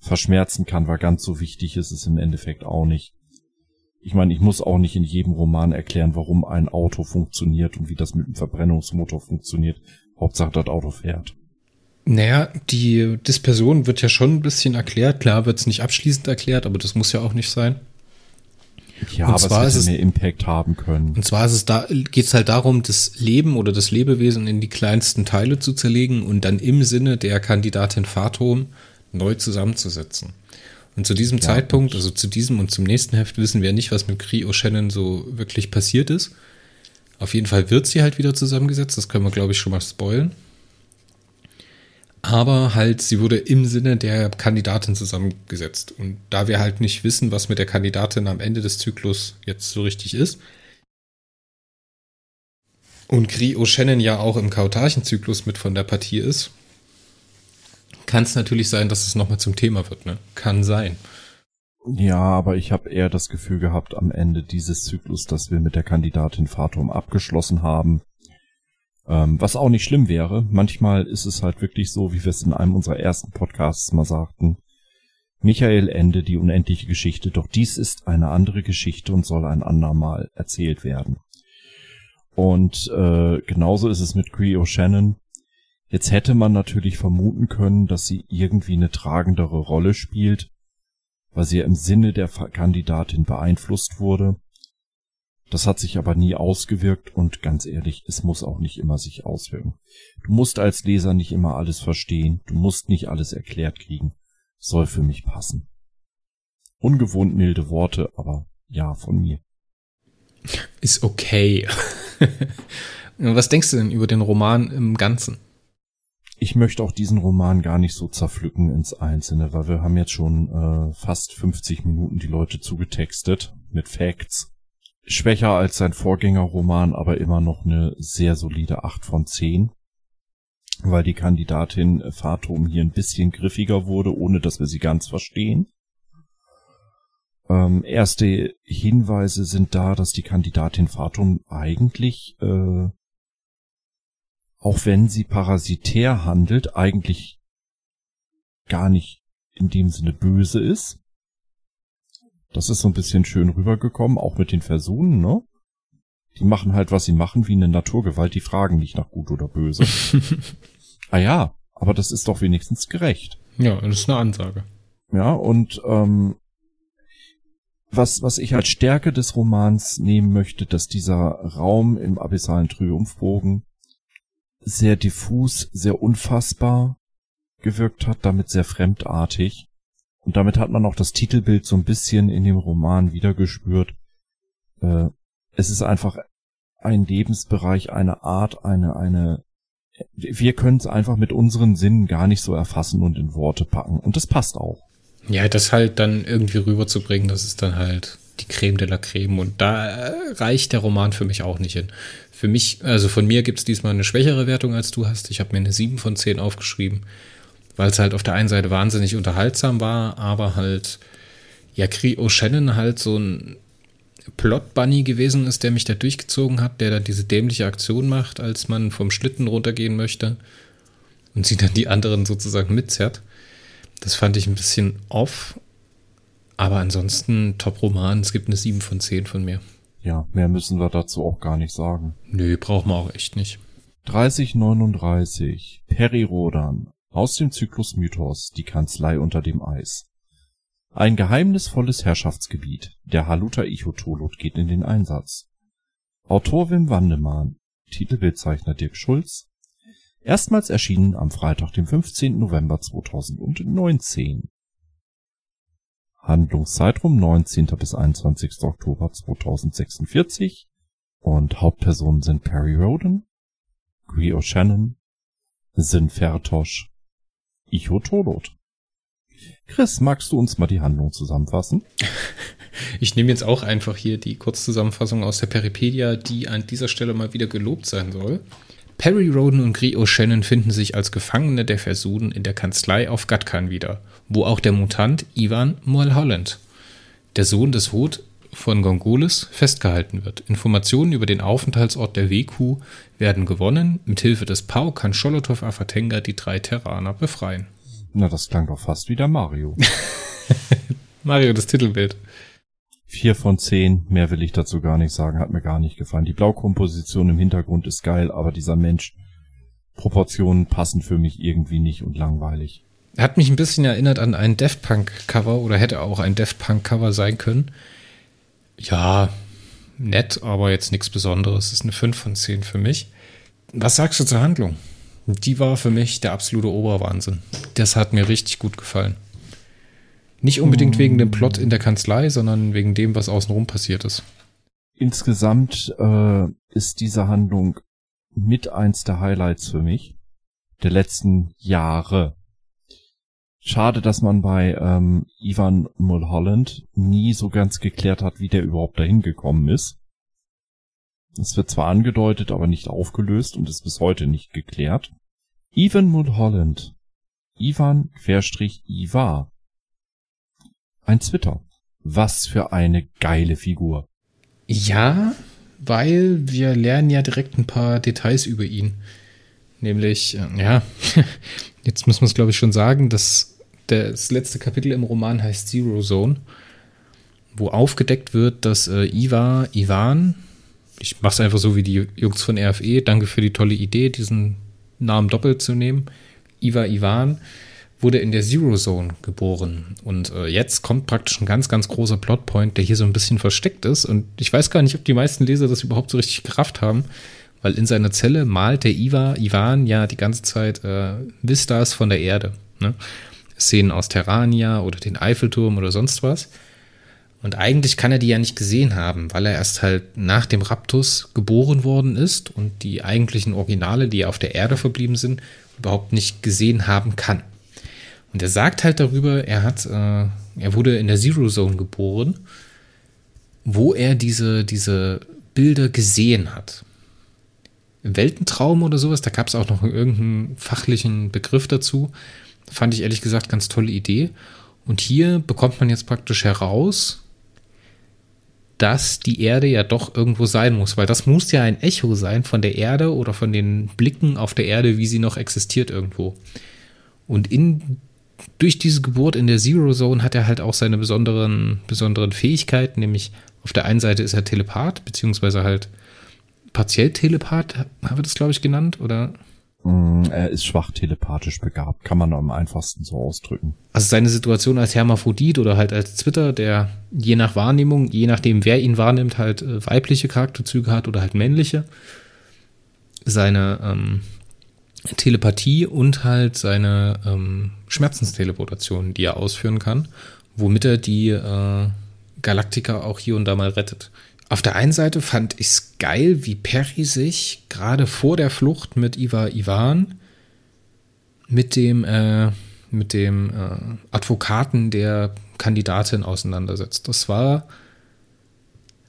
verschmerzen kann, weil ganz so wichtig ist es im Endeffekt auch nicht. Ich meine, ich muss auch nicht in jedem Roman erklären, warum ein Auto funktioniert und wie das mit dem Verbrennungsmotor funktioniert. Hauptsache, das Auto fährt. Naja, die Dispersion wird ja schon ein bisschen erklärt. Klar wird es nicht abschließend erklärt, aber das muss ja auch nicht sein. Ja, und aber zwar es hätte mehr Impact haben können. Und zwar geht es halt darum, das Leben oder das Lebewesen in die kleinsten Teile zu zerlegen und dann im Sinne der Kandidatin Phaatom neu zusammenzusetzen. Und zu diesem Zeitpunkt, also zu diesem und zum nächsten Heft, wissen wir nicht, was mit Gry O'Shennen so wirklich passiert ist. Auf jeden Fall wird sie halt wieder zusammengesetzt. Das können wir, glaube ich, schon mal spoilen. Aber halt, sie wurde im Sinne der Kandidatin zusammengesetzt. Und da wir halt nicht wissen, was mit der Kandidatin am Ende des Zyklus jetzt so richtig ist, und Gry O'Shennen ja auch im Chaotarchen-Zyklus mit von der Partie ist, kann es natürlich sein, dass es nochmal zum Thema wird, ne? Kann sein. Ja, aber ich habe eher das Gefühl gehabt am Ende dieses Zyklus, dass wir mit der Kandidatin Phaatom abgeschlossen haben. Was auch nicht schlimm wäre. Manchmal ist es halt wirklich so, wie wir es in einem unserer ersten Podcasts mal sagten. Michael Ende, die unendliche Geschichte, doch dies ist eine andere Geschichte und soll ein andermal erzählt werden. Und genauso ist es mit Gry O'Shennen. Jetzt hätte man natürlich vermuten können, dass sie irgendwie eine tragendere Rolle spielt, weil sie ja im Sinne der Kandidatin beeinflusst wurde. Das hat sich aber nie ausgewirkt und ganz ehrlich, es muss auch nicht immer sich auswirken. Du musst als Leser nicht immer alles verstehen, du musst nicht alles erklärt kriegen. Soll für mich passen. Ungewohnt milde Worte, aber ja, von mir. Ist okay. Was denkst du denn über den Roman im Ganzen? Ich möchte auch diesen Roman gar nicht so zerpflücken ins Einzelne, weil wir haben jetzt schon fast 50 Minuten die Leute zugetextet mit Facts. Schwächer als sein Vorgängerroman, aber immer noch eine sehr solide 8 von 10, weil die Kandidatin Phaatom hier ein bisschen griffiger wurde, ohne dass wir sie ganz verstehen. Erste Hinweise sind da, dass die Kandidatin Phaatom eigentlich, auch wenn sie parasitär handelt, eigentlich gar nicht in dem Sinne böse ist. Das ist so ein bisschen schön rübergekommen, auch mit den Versunen, ne? Die machen halt, was sie machen, wie eine Naturgewalt. Die fragen nicht nach gut oder böse. Ah ja, aber das ist doch wenigstens gerecht. Ja, das ist eine Ansage. Ja, und was ich als Stärke des Romans nehmen möchte, dass dieser Raum im abyssalen Triumphbogen sehr diffus, sehr unfassbar gewirkt hat, damit sehr fremdartig. Und damit hat man auch das Titelbild so ein bisschen in dem Roman wiedergespürt. Es ist einfach ein Lebensbereich, eine Art, eine. Wir können es einfach mit unseren Sinnen gar nicht so erfassen und in Worte packen. Und das passt auch. Ja, das halt dann irgendwie rüberzubringen, das ist dann halt die Creme de la Creme. Und da reicht der Roman für mich auch nicht hin. Für mich, also von mir gibt es diesmal eine schwächere Wertung als du hast. Ich habe mir eine 7 von 10 aufgeschrieben. Weil es halt auf der einen Seite wahnsinnig unterhaltsam war, aber halt, ja, Gry O'Shennen halt so ein Plot-Bunny gewesen ist, der mich da durchgezogen hat, der da diese dämliche Aktion macht, als man vom Schlitten runtergehen möchte und sie dann die anderen sozusagen mitzerrt. Das fand ich ein bisschen off, aber ansonsten Top-Roman, es gibt eine 7 von 10 von mir. Ja, mehr müssen wir dazu auch gar nicht sagen. Nö, brauchen wir auch echt nicht. 3039, Perry Rhodan. Aus dem Zyklus Mythos, die Kanzlei unter dem Eis. Ein geheimnisvolles Herrschaftsgebiet, der Haluter Icho Tolot geht in den Einsatz. Autor Wim Vandemaan, Titelbildzeichner Dirk Schulz. Erstmals erschienen am Freitag, dem 15. November 2019. Handlungszeitraum 19. bis 21. Oktober 2046 und Hauptpersonen sind Perry Rhodan, Gry O'Shennen, Sinfertosh, Icho Tolot. Chris, magst du uns mal die Handlung zusammenfassen? Ich nehme jetzt auch einfach hier die Kurzzusammenfassung aus der Peripedia, die an dieser Stelle mal wieder gelobt sein soll. Perry Rhodan und Gry O'Shennen finden sich als Gefangene der Versunen in der Kanzlei auf Gatkan wieder, wo auch der Mutant Iwan Mulholland, der Sohn des Hod von Gongolis, festgehalten wird. Informationen über den Aufenthaltsort der WQ werden gewonnen. Mit Hilfe des Pau kann Scholotov Afatenga die drei Terraner befreien. Na, das klang doch fast wie der Mario. Mario, das Titelbild. 4 von 10, mehr will ich dazu gar nicht sagen, hat mir gar nicht gefallen. Die Blaukomposition im Hintergrund ist geil, aber dieser Mensch, Proportionen passen für mich irgendwie nicht und langweilig. Hat mich ein bisschen erinnert an ein Daft Punk-Cover oder hätte auch ein Daft Punk-Cover sein können. Ja, nett, aber jetzt nichts Besonderes. Ist eine 5 von 10 für mich. Was sagst du zur Handlung? Die war für mich der absolute Oberwahnsinn. Das hat mir richtig gut gefallen. Nicht unbedingt wegen dem Plot in der Kanzlei, sondern wegen dem, was außenrum passiert ist. Insgesamt ist diese Handlung mit eins der Highlights für mich der letzten Jahre. Schade, dass man bei Iwan Mulholland nie so ganz geklärt hat, wie der überhaupt dahin gekommen ist. Es wird zwar angedeutet, aber nicht aufgelöst und ist bis heute nicht geklärt. Iwan Mulholland. Iwan/Ivar. Ein Zwitter. Was für eine geile Figur. Ja, weil wir lernen ja direkt ein paar Details über ihn. Nämlich, ja, jetzt müssen wir es glaube ich schon sagen, dass das letzte Kapitel im Roman heißt Zero Zone, wo aufgedeckt wird, dass Iwan, ich mach's einfach so wie die Jungs von RFE, danke für die tolle Idee, diesen Namen doppelt zu nehmen. Iwar Iwan wurde in der Zero Zone geboren. Und jetzt kommt praktisch ein ganz, ganz großer Plotpoint, der hier so ein bisschen versteckt ist. Und ich weiß gar nicht, ob die meisten Leser das überhaupt so richtig gerafft haben, weil in seiner Zelle malt der Iwar Iwan ja die ganze Zeit Vistas von der Erde. Ne? Szenen aus Terrania oder den Eiffelturm oder sonst was. Und eigentlich kann er die ja nicht gesehen haben, weil er erst halt nach dem Raptus geboren worden ist und die eigentlichen Originale, die auf der Erde verblieben sind, überhaupt nicht gesehen haben kann. Und er sagt halt darüber, er wurde in der Zero Zone geboren, wo er diese Bilder gesehen hat. Im Weltentraum oder sowas, da gab es auch noch irgendeinen fachlichen Begriff dazu. Fand ich ehrlich gesagt ganz tolle Idee. Und hier bekommt man jetzt praktisch heraus, dass die Erde ja doch irgendwo sein muss, weil das muss ja ein Echo sein von der Erde oder von den Blicken auf der Erde, wie sie noch existiert irgendwo. Und durch diese Geburt in der Zero Zone hat er halt auch seine besonderen Fähigkeiten, nämlich auf der einen Seite ist er Telepath, beziehungsweise halt partiell Telepath, haben wir das glaube ich genannt, oder? Er ist schwach telepathisch begabt, kann man am einfachsten so ausdrücken. Also seine Situation als Hermaphrodit oder halt als Zwitter, der je nach Wahrnehmung, je nachdem wer ihn wahrnimmt, halt weibliche Charakterzüge hat oder halt männliche. Seine Telepathie und halt seine Schmerzensteleportation, die er ausführen kann, womit er die Galaktiker auch hier und da mal rettet. Auf der einen Seite fand ich es geil, wie Perry sich gerade vor der Flucht mit Iwar Iwan, mit dem Advokaten der Kandidatin auseinandersetzt. Das war,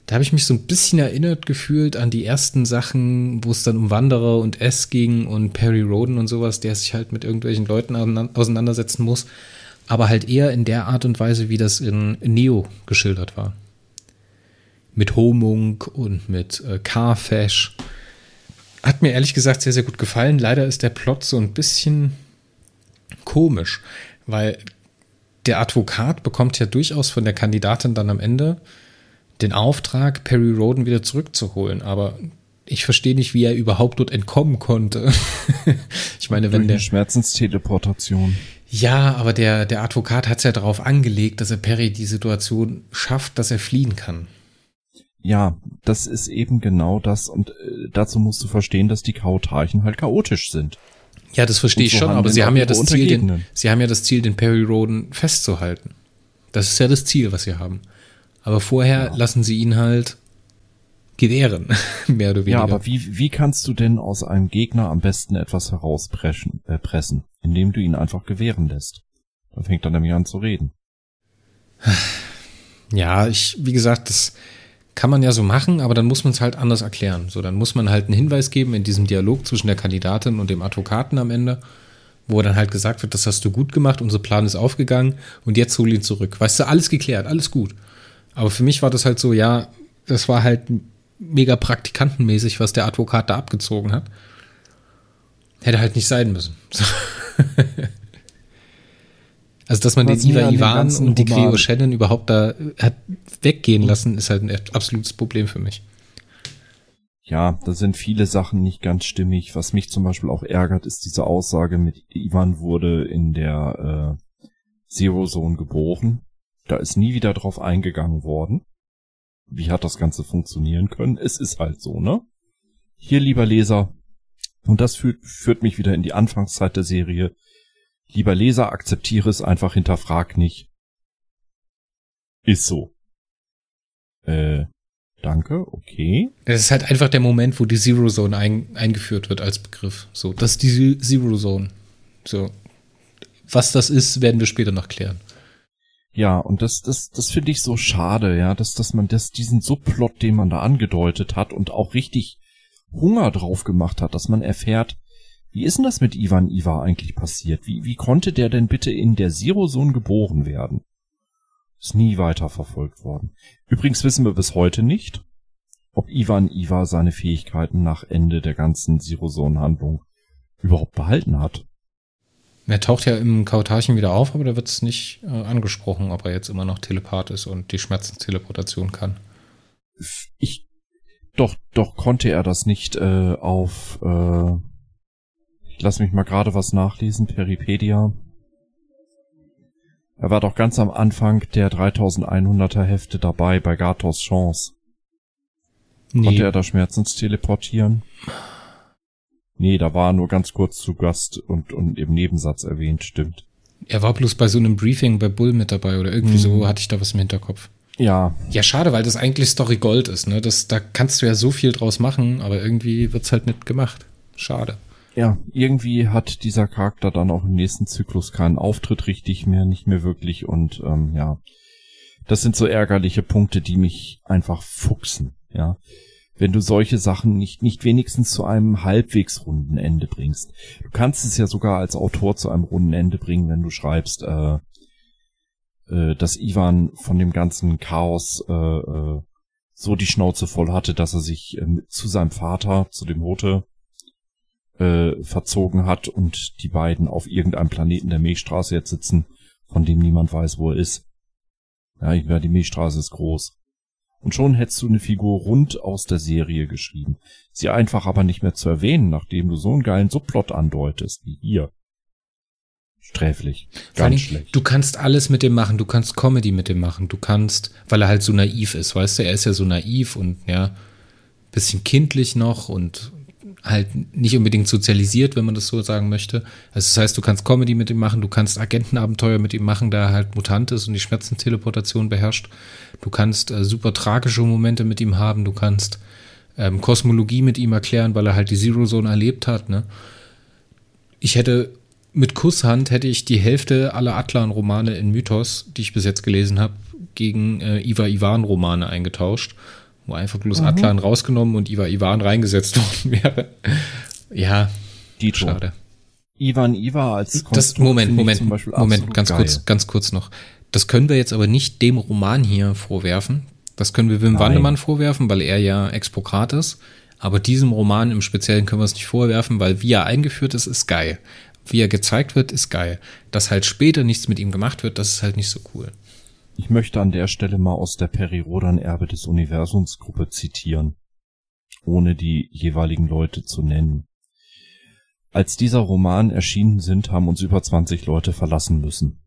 da habe ich mich so ein bisschen erinnert gefühlt an die ersten Sachen, wo es dann um Wanderer und S ging und Perry Rhodan und sowas, der sich halt mit irgendwelchen Leuten auseinandersetzen muss, aber halt eher in der Art und Weise, wie das in Neo geschildert war. Mit Homung und mit Carfash. Hat mir ehrlich gesagt sehr, sehr gut gefallen. Leider ist der Plot so ein bisschen komisch, weil der Advokat bekommt ja durchaus von der Kandidatin dann am Ende den Auftrag, Perry Rhodan wieder zurückzuholen. Aber ich verstehe nicht, wie er überhaupt dort entkommen konnte. Ich meine, wenn der Schmerzensteleportation. Ja, aber der Advokat hat es ja darauf angelegt, dass er Perry die Situation schafft, dass er fliehen kann. Ja, das ist eben genau das. Und dazu musst du verstehen, dass die Chaotarchen halt chaotisch sind. Ja, das verstehe ich schon, aber sie haben ja das Ziel, den Perry Rhodan festzuhalten. Das ist ja das Ziel, was sie haben. Aber vorher lassen sie ihn halt gewähren, mehr oder weniger. Ja, aber wie kannst du denn aus einem Gegner am besten etwas herauspressen, indem du ihn einfach gewähren lässt? Da fängt er nämlich an zu reden. Ja, wie gesagt, das kann man ja so machen, aber dann muss man es halt anders erklären. So, dann muss man halt einen Hinweis geben in diesem Dialog zwischen der Kandidatin und dem Advokaten am Ende, wo dann halt gesagt wird, das hast du gut gemacht, unser Plan ist aufgegangen und jetzt hol ihn zurück. Weißt du, alles geklärt, alles gut. Aber für mich war das halt so, ja, das war halt mega praktikantenmäßig, was der Advokat da abgezogen hat. Hätte halt nicht sein müssen. Also, dass man den Iwar Iwan und die Gry O'Shennen überhaupt da hat weggehen lassen, ist halt ein absolutes Problem für mich. Ja, da sind viele Sachen nicht ganz stimmig. Was mich zum Beispiel auch ärgert, ist diese Aussage mit Iwan wurde in der Zero Zone geboren. Da ist nie wieder drauf eingegangen worden. Wie hat das Ganze funktionieren können? Es ist halt so, ne? Hier, lieber Leser, und das führt mich wieder in die Anfangszeit der Serie. Lieber Leser, akzeptiere es einfach, hinterfrag nicht. Ist so. Danke, okay. Das ist halt einfach der Moment, wo die Zero Zone eingeführt wird als Begriff. So, das ist die Zero Zone. So. Was das ist, werden wir später noch klären. Ja, und das finde ich so schade, ja, dass man diesen Subplot, den man da angedeutet hat und auch richtig Hunger drauf gemacht hat, dass man erfährt, wie ist denn das mit Iwan Iwan eigentlich passiert? Wie konnte der denn bitte in der Zero Zone geboren werden? Ist nie weiter verfolgt worden. Übrigens wissen wir bis heute nicht, ob Iwan Iwan seine Fähigkeiten nach Ende der ganzen Zero Zone Handlung überhaupt behalten hat. Er taucht ja im Chaotarchen wieder auf, aber da wird es nicht angesprochen, ob er jetzt immer noch Telepath ist und die Schmerzensteleportation kann. Doch konnte er das nicht ich lass mich mal gerade was nachlesen, Peripedia. Er war doch ganz am Anfang der 3100er Hefte dabei, bei Gatos Chance. Nee. Konnte er da Schmerzensteleportieren? Nee, da war nur ganz kurz zu Gast und im Nebensatz erwähnt, stimmt. Er war bloß bei so einem Briefing bei Bull mit dabei oder irgendwie so hatte ich da was im Hinterkopf. Ja. Ja, schade, weil das eigentlich Story Gold ist, ne? Da kannst du ja so viel draus machen, aber irgendwie wird's halt nicht gemacht. Schade. Ja, irgendwie hat dieser Charakter dann auch im nächsten Zyklus keinen Auftritt richtig mehr, nicht mehr wirklich und ja. Das sind so ärgerliche Punkte, die mich einfach fuchsen, ja. Wenn du solche Sachen nicht wenigstens zu einem halbwegs runden Ende bringst. Du kannst es ja sogar als Autor zu einem runden Ende bringen, wenn du schreibst, dass Iwan von dem ganzen Chaos so die Schnauze voll hatte, dass er sich zu seinem Vater, zu dem Hote, verzogen hat und die beiden auf irgendeinem Planeten der Milchstraße jetzt sitzen, von dem niemand weiß, wo er ist. Ja, die Milchstraße ist groß. Und schon hättest du eine Figur rund aus der Serie geschrieben. Sie einfach aber nicht mehr zu erwähnen, nachdem du so einen geilen Subplot andeutest, wie hier. Sträflich. Ganz schlecht. Du kannst alles mit dem machen. Du kannst Comedy mit dem machen. Du kannst, weil er halt so naiv ist, weißt du? Er ist ja so naiv und, ja, bisschen kindlich noch und halt nicht unbedingt sozialisiert, wenn man das so sagen möchte. Also das heißt, du kannst Comedy mit ihm machen, du kannst Agentenabenteuer mit ihm machen, da er halt mutant ist und die Schmerzenteleportation beherrscht. Du kannst super tragische Momente mit ihm haben, du kannst Kosmologie mit ihm erklären, weil er halt die Zero Zone erlebt hat, ne? Ich hätte mit Kusshand die Hälfte aller Atlan-Romane in Mythos, die ich bis jetzt gelesen habe, gegen Iwar Iwan-Romane eingetauscht. Wo einfach bloß Atlan rausgenommen und Iwar Iwan reingesetzt worden wäre. Ja, Dito. Schade. Iwan Iwan als Konstrukt. Moment, ganz kurz noch. Das können wir jetzt aber nicht dem Roman hier vorwerfen. Das können wir Wim Vandemaan vorwerfen, weil er ja Ex-Pokrat ist. Aber diesem Roman im Speziellen können wir es nicht vorwerfen, weil wie er eingeführt ist, ist geil. Wie er gezeigt wird, ist geil. Dass halt später nichts mit ihm gemacht wird, das ist halt nicht so cool. Ich möchte an der Stelle mal aus der Perry Rhodan Erbe des Universums Gruppe zitieren, ohne die jeweiligen Leute zu nennen. Als dieser Roman erschienen sind, haben uns über 20 Leute verlassen müssen.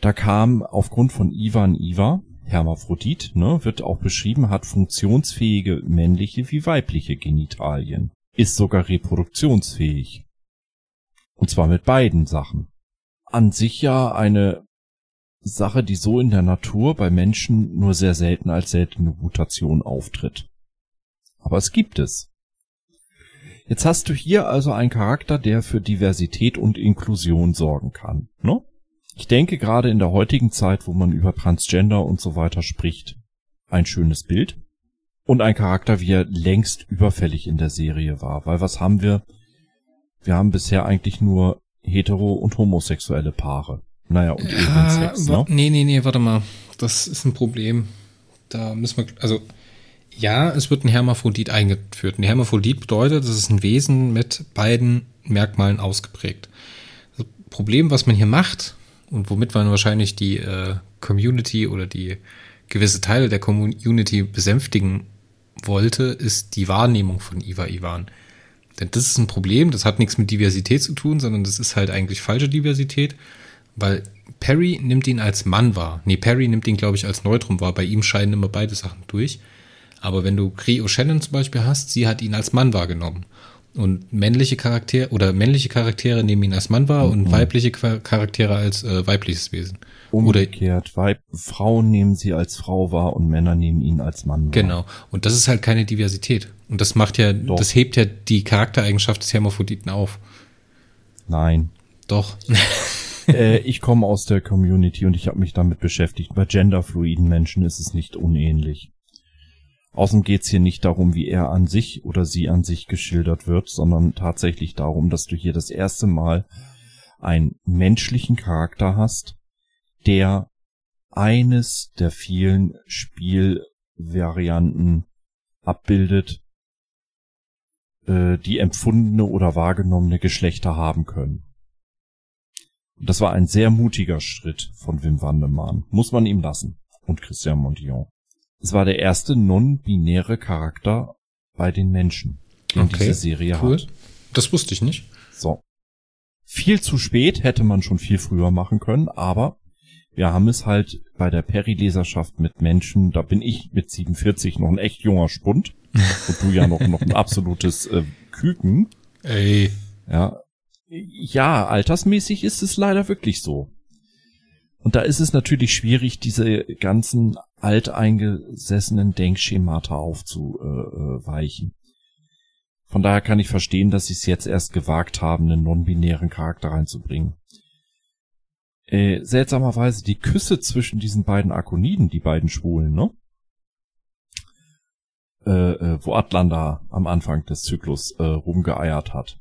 Da kam aufgrund von Iwan Iwan, Hermaphrodit, ne, wird auch beschrieben, hat funktionsfähige männliche wie weibliche Genitalien. Ist sogar reproduktionsfähig. Und zwar mit beiden Sachen. An sich ja eine Sache, die so in der Natur bei Menschen nur sehr selten als seltene Mutation auftritt. Aber es gibt es. Jetzt hast du hier also einen Charakter, der für Diversität und Inklusion sorgen kann, ne? Ich denke gerade in der heutigen Zeit, wo man über Transgender und so weiter spricht, ein schönes Bild und ein Charakter, wie er längst überfällig in der Serie war. Weil was haben wir? Wir haben bisher eigentlich nur hetero- und homosexuelle Paare. Naja, und Evensex, ne? Nee, warte mal. Das ist ein Problem. Da müssen wir, also... Ja, es wird ein Hermaphrodit eingeführt. Ein Hermaphrodit bedeutet, es ist ein Wesen mit beiden Merkmalen ausgeprägt. Das Problem, was man hier macht und womit man wahrscheinlich die Community oder die gewisse Teile der Community besänftigen wollte, ist die Wahrnehmung von Iwar Iwan. Denn das ist ein Problem, das hat nichts mit Diversität zu tun, sondern das ist halt eigentlich falsche Diversität, weil Perry nimmt ihn als Mann wahr. Nee, Perry nimmt ihn, glaube ich, als Neutrum wahr. Bei ihm scheinen immer beide Sachen durch. Aber wenn du Gry O'Shennen zum Beispiel hast, sie hat ihn als Mann wahrgenommen. Und männliche Charaktere nehmen ihn als Mann wahr und weibliche Charaktere als weibliches Wesen. Umgekehrt, Frauen nehmen sie als Frau wahr und Männer nehmen ihn als Mann wahr. Genau. Und das ist halt keine Diversität. Und das macht ja, doch. Das hebt ja die Charaktereigenschaft des Hermaphroditen auf. Nein. Doch. Ich komme aus der Community und ich habe mich damit beschäftigt. Bei genderfluiden Menschen ist es nicht unähnlich. Außerdem geht's hier nicht darum, wie er an sich oder sie an sich geschildert wird, sondern tatsächlich darum, dass du hier das erste Mal einen menschlichen Charakter hast, der eines der vielen Spielvarianten abbildet, die empfundene oder wahrgenommene Geschlechter haben können. Und das war ein sehr mutiger Schritt von Wim Vandemaan. Muss man ihm lassen. Und Christian Montillon. Es war der erste non-binäre Charakter bei den Menschen, den diese Serie hat. Das wusste ich nicht. So. Viel zu spät, hätte man schon viel früher machen können, aber wir haben es halt bei der Perry-Leserschaft mit Menschen, da bin ich mit 47 noch ein echt junger Spund und du ja noch ein absolutes Küken. Ey. Ja, altersmäßig ist es leider wirklich so. Und da ist es natürlich schwierig, diese ganzen alteingesessenen Denkschemata aufzuweichen. Von daher kann ich verstehen, dass sie es jetzt erst gewagt haben, einen non-binären Charakter reinzubringen. Seltsamerweise die Küsse zwischen diesen beiden Akoniden, die beiden Schwulen, ne? Wo Atlan da am Anfang des Zyklus rumgeeiert hat.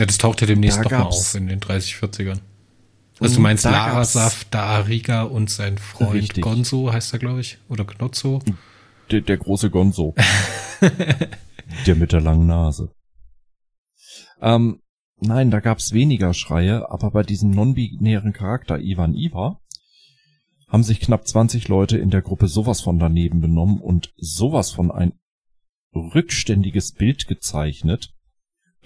Ja, das taucht ja demnächst nochmal auf in den 30-40ern. Also du meinst Larasaf, Daariga und sein Freund richtig. Gonzo heißt er, glaube ich. Oder Gnozzo. Der große Gonzo. Der mit der langen Nase. Nein, da gab's weniger Schreie, aber bei diesem non-binären Charakter Iwan Iwan haben sich knapp 20 Leute in der Gruppe sowas von daneben benommen und sowas von ein rückständiges Bild gezeichnet,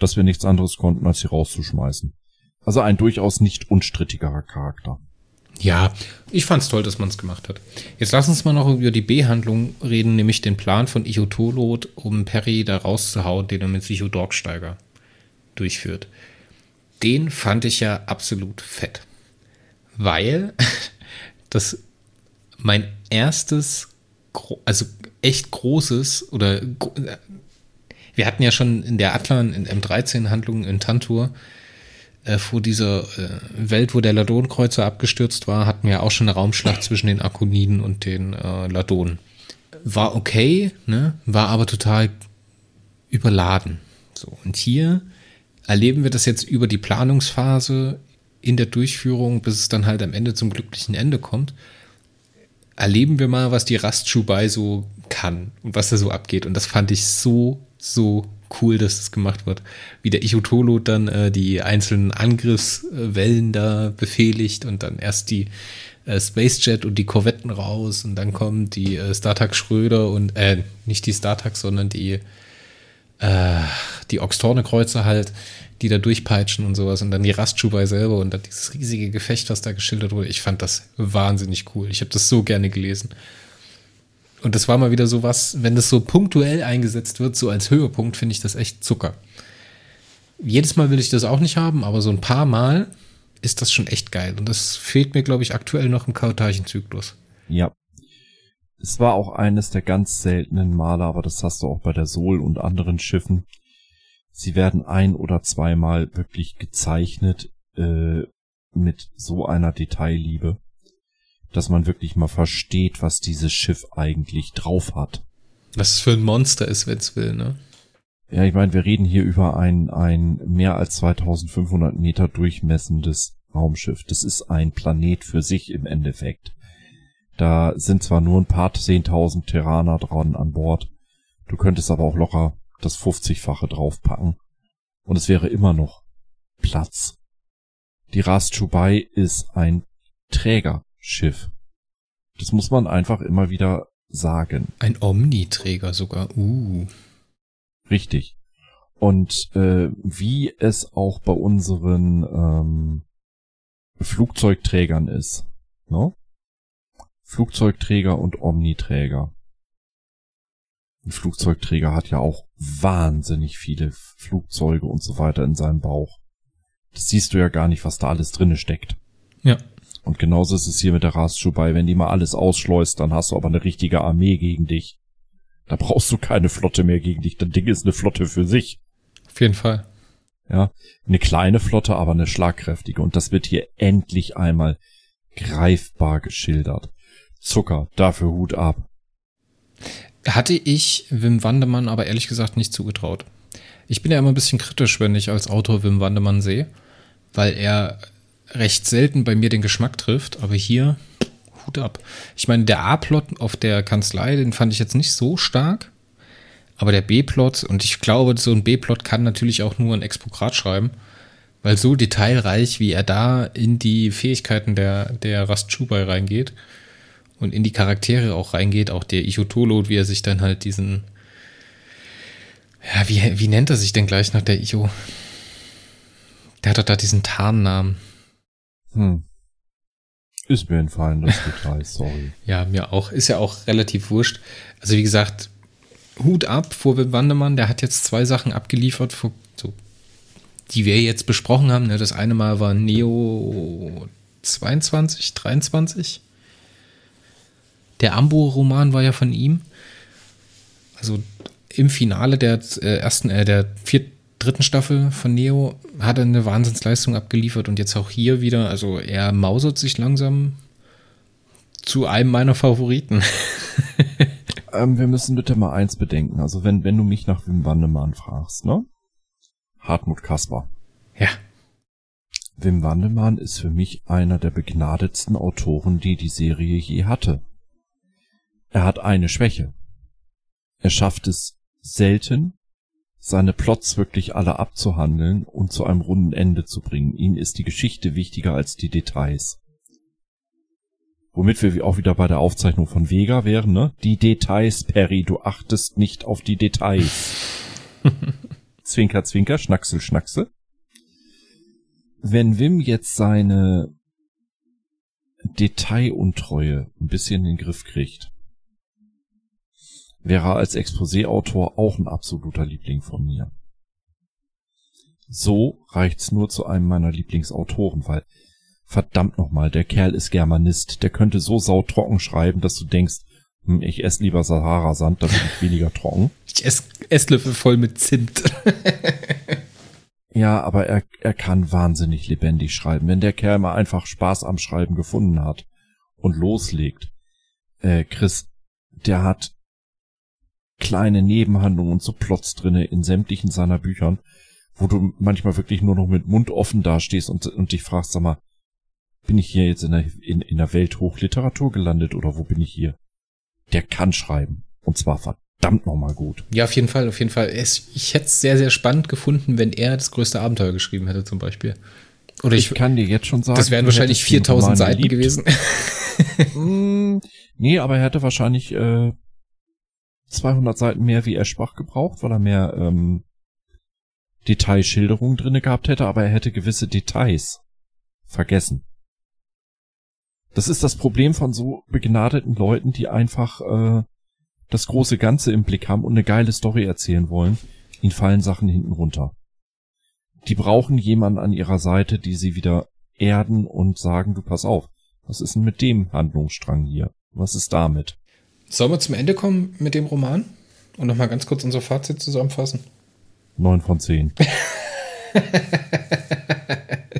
dass wir nichts anderes konnten, als sie rauszuschmeißen. Also ein durchaus nicht unstrittigerer Charakter. Ja, ich fand's toll, dass man's gemacht hat. Jetzt lass uns mal noch über die B-Handlung reden, nämlich den Plan von Icho Tolot, um Perry da rauszuhauen, den er mit Psycho Dorksteiger durchführt. Den fand ich ja absolut fett. Weil das mein erstes, also echt großes oder... Wir hatten ja schon in der Atlan, in M13-Handlung in Tantur vor dieser Welt, wo der Ladon-Kreuzer abgestürzt war, hatten wir auch schon eine Raumschlacht zwischen den Akoniden und den Ladonen. War okay, ne? War aber total überladen. So, und hier erleben wir das jetzt über die Planungsphase in der Durchführung, bis es dann halt am Ende zum glücklichen Ende kommt. Erleben wir mal, was die Ras Tschubai so kann und was da so abgeht. Und das fand ich so cool, dass das gemacht wird. Wie der Icho Tolot dann die einzelnen Angriffswellen da befehligt und dann erst die Spacejet und die Korvetten raus und dann kommen die StarTAC Schröder und nicht die StarTAC, sondern die die Oxtorne-Kreuzer halt, die da durchpeitschen und sowas, und dann die Ras Tschubai selber und dann dieses riesige Gefecht, was da geschildert wurde. Ich fand das wahnsinnig cool. Ich habe das so gerne gelesen. Und das war mal wieder sowas, wenn das so punktuell eingesetzt wird, so als Höhepunkt, finde ich das echt Zucker. Jedes Mal will ich das auch nicht haben, aber so ein paar Mal ist das schon echt geil. Und das fehlt mir, glaube ich, aktuell noch im Chaotarchen-Zyklus. Ja. Es war auch eines der ganz seltenen Male, aber das hast du auch bei der Sol und anderen Schiffen. Sie werden ein- oder zweimal wirklich gezeichnet mit so einer Detailliebe, dass man wirklich mal versteht, was dieses Schiff eigentlich drauf hat. Was es für ein Monster ist, wenn es will, ne? Ja, ich meine, wir reden hier über ein mehr als 2500 Meter durchmessendes Raumschiff. Das ist ein Planet für sich im Endeffekt. Da sind zwar nur ein paar 10.000 Terraner dran an Bord, du könntest aber auch locker das 50-fache draufpacken. Und es wäre immer noch Platz. Die Ras Tschubai ist ein Trägerschiff. Das muss man einfach immer wieder sagen. Ein Omniträger sogar. Richtig. Und wie es auch bei unseren Flugzeugträgern ist. Ne? Flugzeugträger und Omniträger. Ein Flugzeugträger hat ja auch wahnsinnig viele Flugzeuge und so weiter in seinem Bauch. Das siehst du ja gar nicht, was da alles drinne steckt. Ja. Und genauso ist es hier mit der Ras Tschubai. Wenn die mal alles ausschleust, dann hast du aber eine richtige Armee gegen dich. Da brauchst du keine Flotte mehr gegen dich. Das Ding ist eine Flotte für sich. Auf jeden Fall. Ja, eine kleine Flotte, aber eine schlagkräftige. Und das wird hier endlich einmal greifbar geschildert. Zucker, dafür Hut ab. Hatte ich Wim Vandemaan aber ehrlich gesagt nicht zugetraut. Ich bin ja immer ein bisschen kritisch, wenn ich als Autor Wim Vandemaan sehe, weil er recht selten bei mir den Geschmack trifft, aber hier Hut ab. Ich meine, der A-Plot auf der Kanzlei, den fand ich jetzt nicht so stark, aber der B-Plot, und ich glaube, so ein B-Plot kann natürlich auch nur ein Expokrat schreiben, weil so detailreich, wie er da in die Fähigkeiten der Ras Tschubai reingeht und in die Charaktere auch reingeht, auch der Icho Tolot, wie er sich dann halt diesen, ja, wie nennt er sich denn gleich nach der Icho? Der hat doch da diesen Tarnnamen. Ist mir entfallen, das Detail, sorry. Ja, mir auch. Ist ja auch relativ wurscht. Also wie gesagt, Hut ab vor Wim Vandemaan. Der hat jetzt zwei Sachen abgeliefert, die wir jetzt besprochen haben. Das eine Mal war Neo 22, 23. Der Ambo-Roman war ja von ihm. Also im Finale der dritten Staffel von Neo hat er eine Wahnsinnsleistung abgeliefert und jetzt auch hier wieder, also er mausert sich langsam zu einem meiner Favoriten. Wir müssen bitte mal eins bedenken, also wenn du mich nach Wim Vandemaan fragst, ne? Hartmut Kasper. Ja. Wim Vandemaan ist für mich einer der begnadetsten Autoren, die Serie je hatte. Er hat eine Schwäche. Er schafft es selten, seine Plots wirklich alle abzuhandeln und zu einem runden Ende zu bringen. Ihnen ist die Geschichte wichtiger als die Details. Womit wir auch wieder bei der Aufzeichnung von Vega wären, ne? Die Details, Perry, du achtest nicht auf die Details. Zwinker, zwinker, schnacksel, schnacksel. Wenn Wim jetzt seine Detailuntreue ein bisschen in den Griff kriegt, wäre er als Exposé-Autor auch ein absoluter Liebling von mir. So reicht's nur zu einem meiner Lieblingsautoren, weil, verdammt nochmal, der Kerl ist Germanist, der könnte so sautrocken schreiben, dass du denkst, ich esse lieber Sahara-Sand, dann bin ich weniger trocken. Ich esse Esslöffel voll mit Zimt. Ja, aber er kann wahnsinnig lebendig schreiben. Wenn der Kerl mal einfach Spaß am Schreiben gefunden hat und loslegt, Chris, der hat kleine Nebenhandlungen und so Plots drinne in sämtlichen seiner Büchern, wo du manchmal wirklich nur noch mit Mund offen dastehst und dich fragst, sag mal, bin ich hier jetzt in der Welthochliteratur gelandet oder wo bin ich hier? Der kann schreiben. Und zwar verdammt nochmal gut. Ja, auf jeden Fall, auf jeden Fall. Ich hätte es sehr, sehr spannend gefunden, wenn er das größte Abenteuer geschrieben hätte zum Beispiel. Oder ich kann dir jetzt schon sagen, das wären wahrscheinlich 4000 Seiten gewesen. Nee, aber er hätte wahrscheinlich 200 Seiten mehr, wie er sprach, gebraucht, weil er mehr Detailschilderung drinne gehabt hätte, aber er hätte gewisse Details vergessen. Das ist das Problem von so begnadeten Leuten, die einfach das große Ganze im Blick haben und eine geile Story erzählen wollen. Ihnen fallen Sachen hinten runter. Die brauchen jemanden an ihrer Seite, die sie wieder erden und sagen, du pass auf, was ist denn mit dem Handlungsstrang hier? Was ist damit? Sollen wir zum Ende kommen mit dem Roman? Und nochmal ganz kurz unser Fazit zusammenfassen. 9 von 10.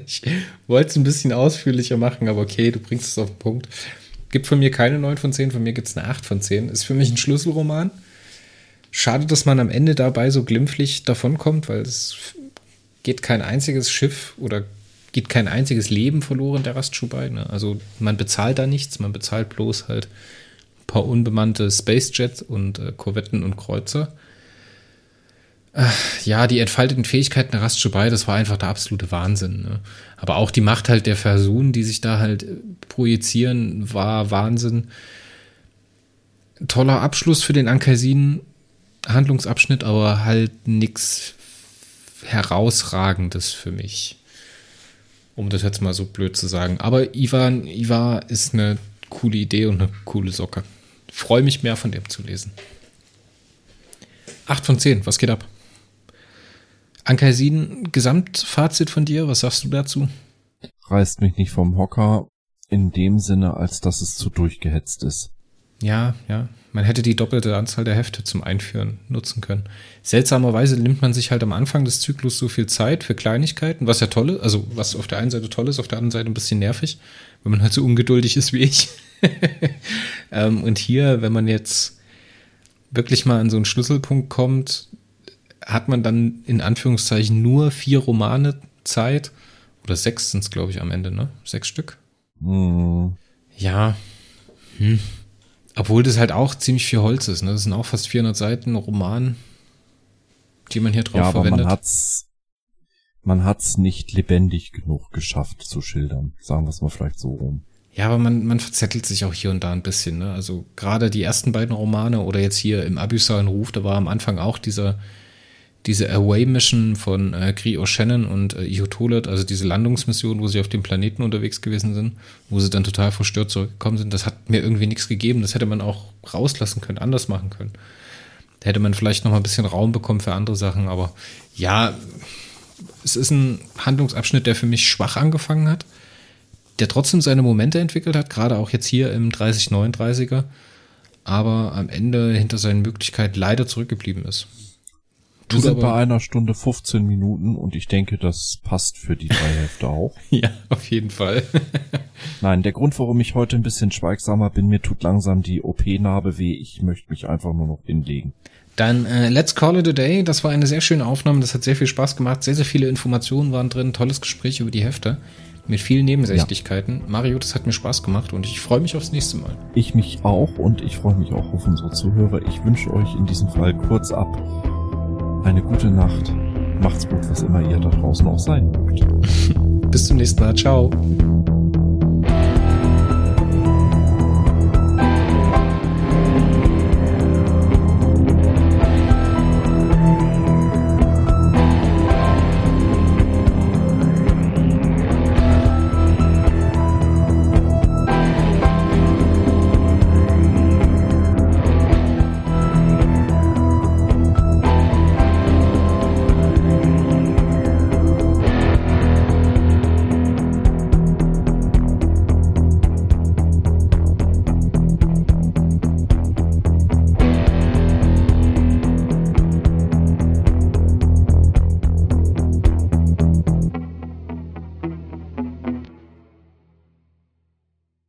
Ich wollte es ein bisschen ausführlicher machen, aber okay, du bringst es auf den Punkt. Gibt von mir keine 9 von 10, von mir gibt es eine 8 von 10. Ist für mich ein Schlüsselroman. Schade, dass man am Ende dabei so glimpflich davonkommt, weil es geht kein einziges Schiff oder geht kein einziges Leben verloren, der Ras Tschubai. Ne? Also man bezahlt da nichts, man bezahlt bloß halt ein paar unbemannte Spacejets und Korvetten und Kreuzer. Ja, die entfalteten Fähigkeiten der Ras Tschubai, das war einfach der absolute Wahnsinn. Ne? Aber auch die Macht halt der Versunen, die sich da halt projizieren, war Wahnsinn. Toller Abschluss für den Ancaisin Handlungsabschnitt, aber halt nichts Herausragendes für mich. Um das jetzt mal so blöd zu sagen. Aber Iwar ist eine coole Idee und eine coole Socke. Freue mich mehr von dem zu lesen. 8 von 10, was geht ab? Ancaisin, Gesamtfazit von dir, was sagst du dazu? Reißt mich nicht vom Hocker in dem Sinne, als dass es zu durchgehetzt ist. Ja, man hätte die doppelte Anzahl der Hefte zum Einführen nutzen können. Seltsamerweise nimmt man sich halt am Anfang des Zyklus so viel Zeit für Kleinigkeiten, was ja toll ist, also was auf der einen Seite toll ist, auf der anderen Seite ein bisschen nervig, wenn man halt so ungeduldig ist wie ich. Und hier, wenn man jetzt wirklich mal an so einen Schlüsselpunkt kommt, hat man dann in Anführungszeichen nur 4 Romane Zeit. Oder 6 sind es, glaube ich, am Ende, ne? 6 Stück? Mhm. Ja. Hm. Obwohl das halt auch ziemlich viel Holz ist, ne? Das sind auch fast 400 Seiten Roman, die man hier drauf verwendet. Ja, aber man hat's nicht lebendig genug geschafft zu schildern. Sagen wir es mal vielleicht so rum. Ja, aber man verzettelt sich auch hier und da ein bisschen. Ne? Also gerade die ersten beiden Romane oder jetzt hier im abyssalen Ruf, da war am Anfang auch diese Away-Mission von Gry O'Shennen und Icho Tolot, also diese Landungsmission, wo sie auf dem Planeten unterwegs gewesen sind, wo sie dann total verstört zurückgekommen sind. Das hat mir irgendwie nichts gegeben. Das hätte man auch rauslassen können, anders machen können. Da hätte man vielleicht noch mal ein bisschen Raum bekommen für andere Sachen. Aber ja, es ist ein Handlungsabschnitt, der für mich schwach angefangen hat, der trotzdem seine Momente entwickelt hat, gerade auch jetzt hier im 3039er, aber am Ende hinter seinen Möglichkeiten leider zurückgeblieben ist. Wir sind bei einer Stunde 15 Minuten und ich denke, das passt für die 3 Hälfte auch. Ja, auf jeden Fall. Nein, der Grund, warum ich heute ein bisschen schweigsamer bin, mir tut langsam die OP-Narbe weh. Ich möchte mich einfach nur noch hinlegen. Dann let's call it a day. Das war eine sehr schöne Aufnahme. Das hat sehr viel Spaß gemacht. Sehr, sehr viele Informationen waren drin. Tolles Gespräch über die Hefte. Mit vielen Nebensächlichkeiten. Ja. Mario, das hat mir Spaß gemacht und ich freue mich aufs nächste Mal. Ich mich auch und ich freue mich auch auf unsere Zuhörer. Ich wünsche euch in diesem Fall kurz ab eine gute Nacht. Macht's gut, was immer ihr da draußen auch sein mögt. Bis zum nächsten Mal. Ciao.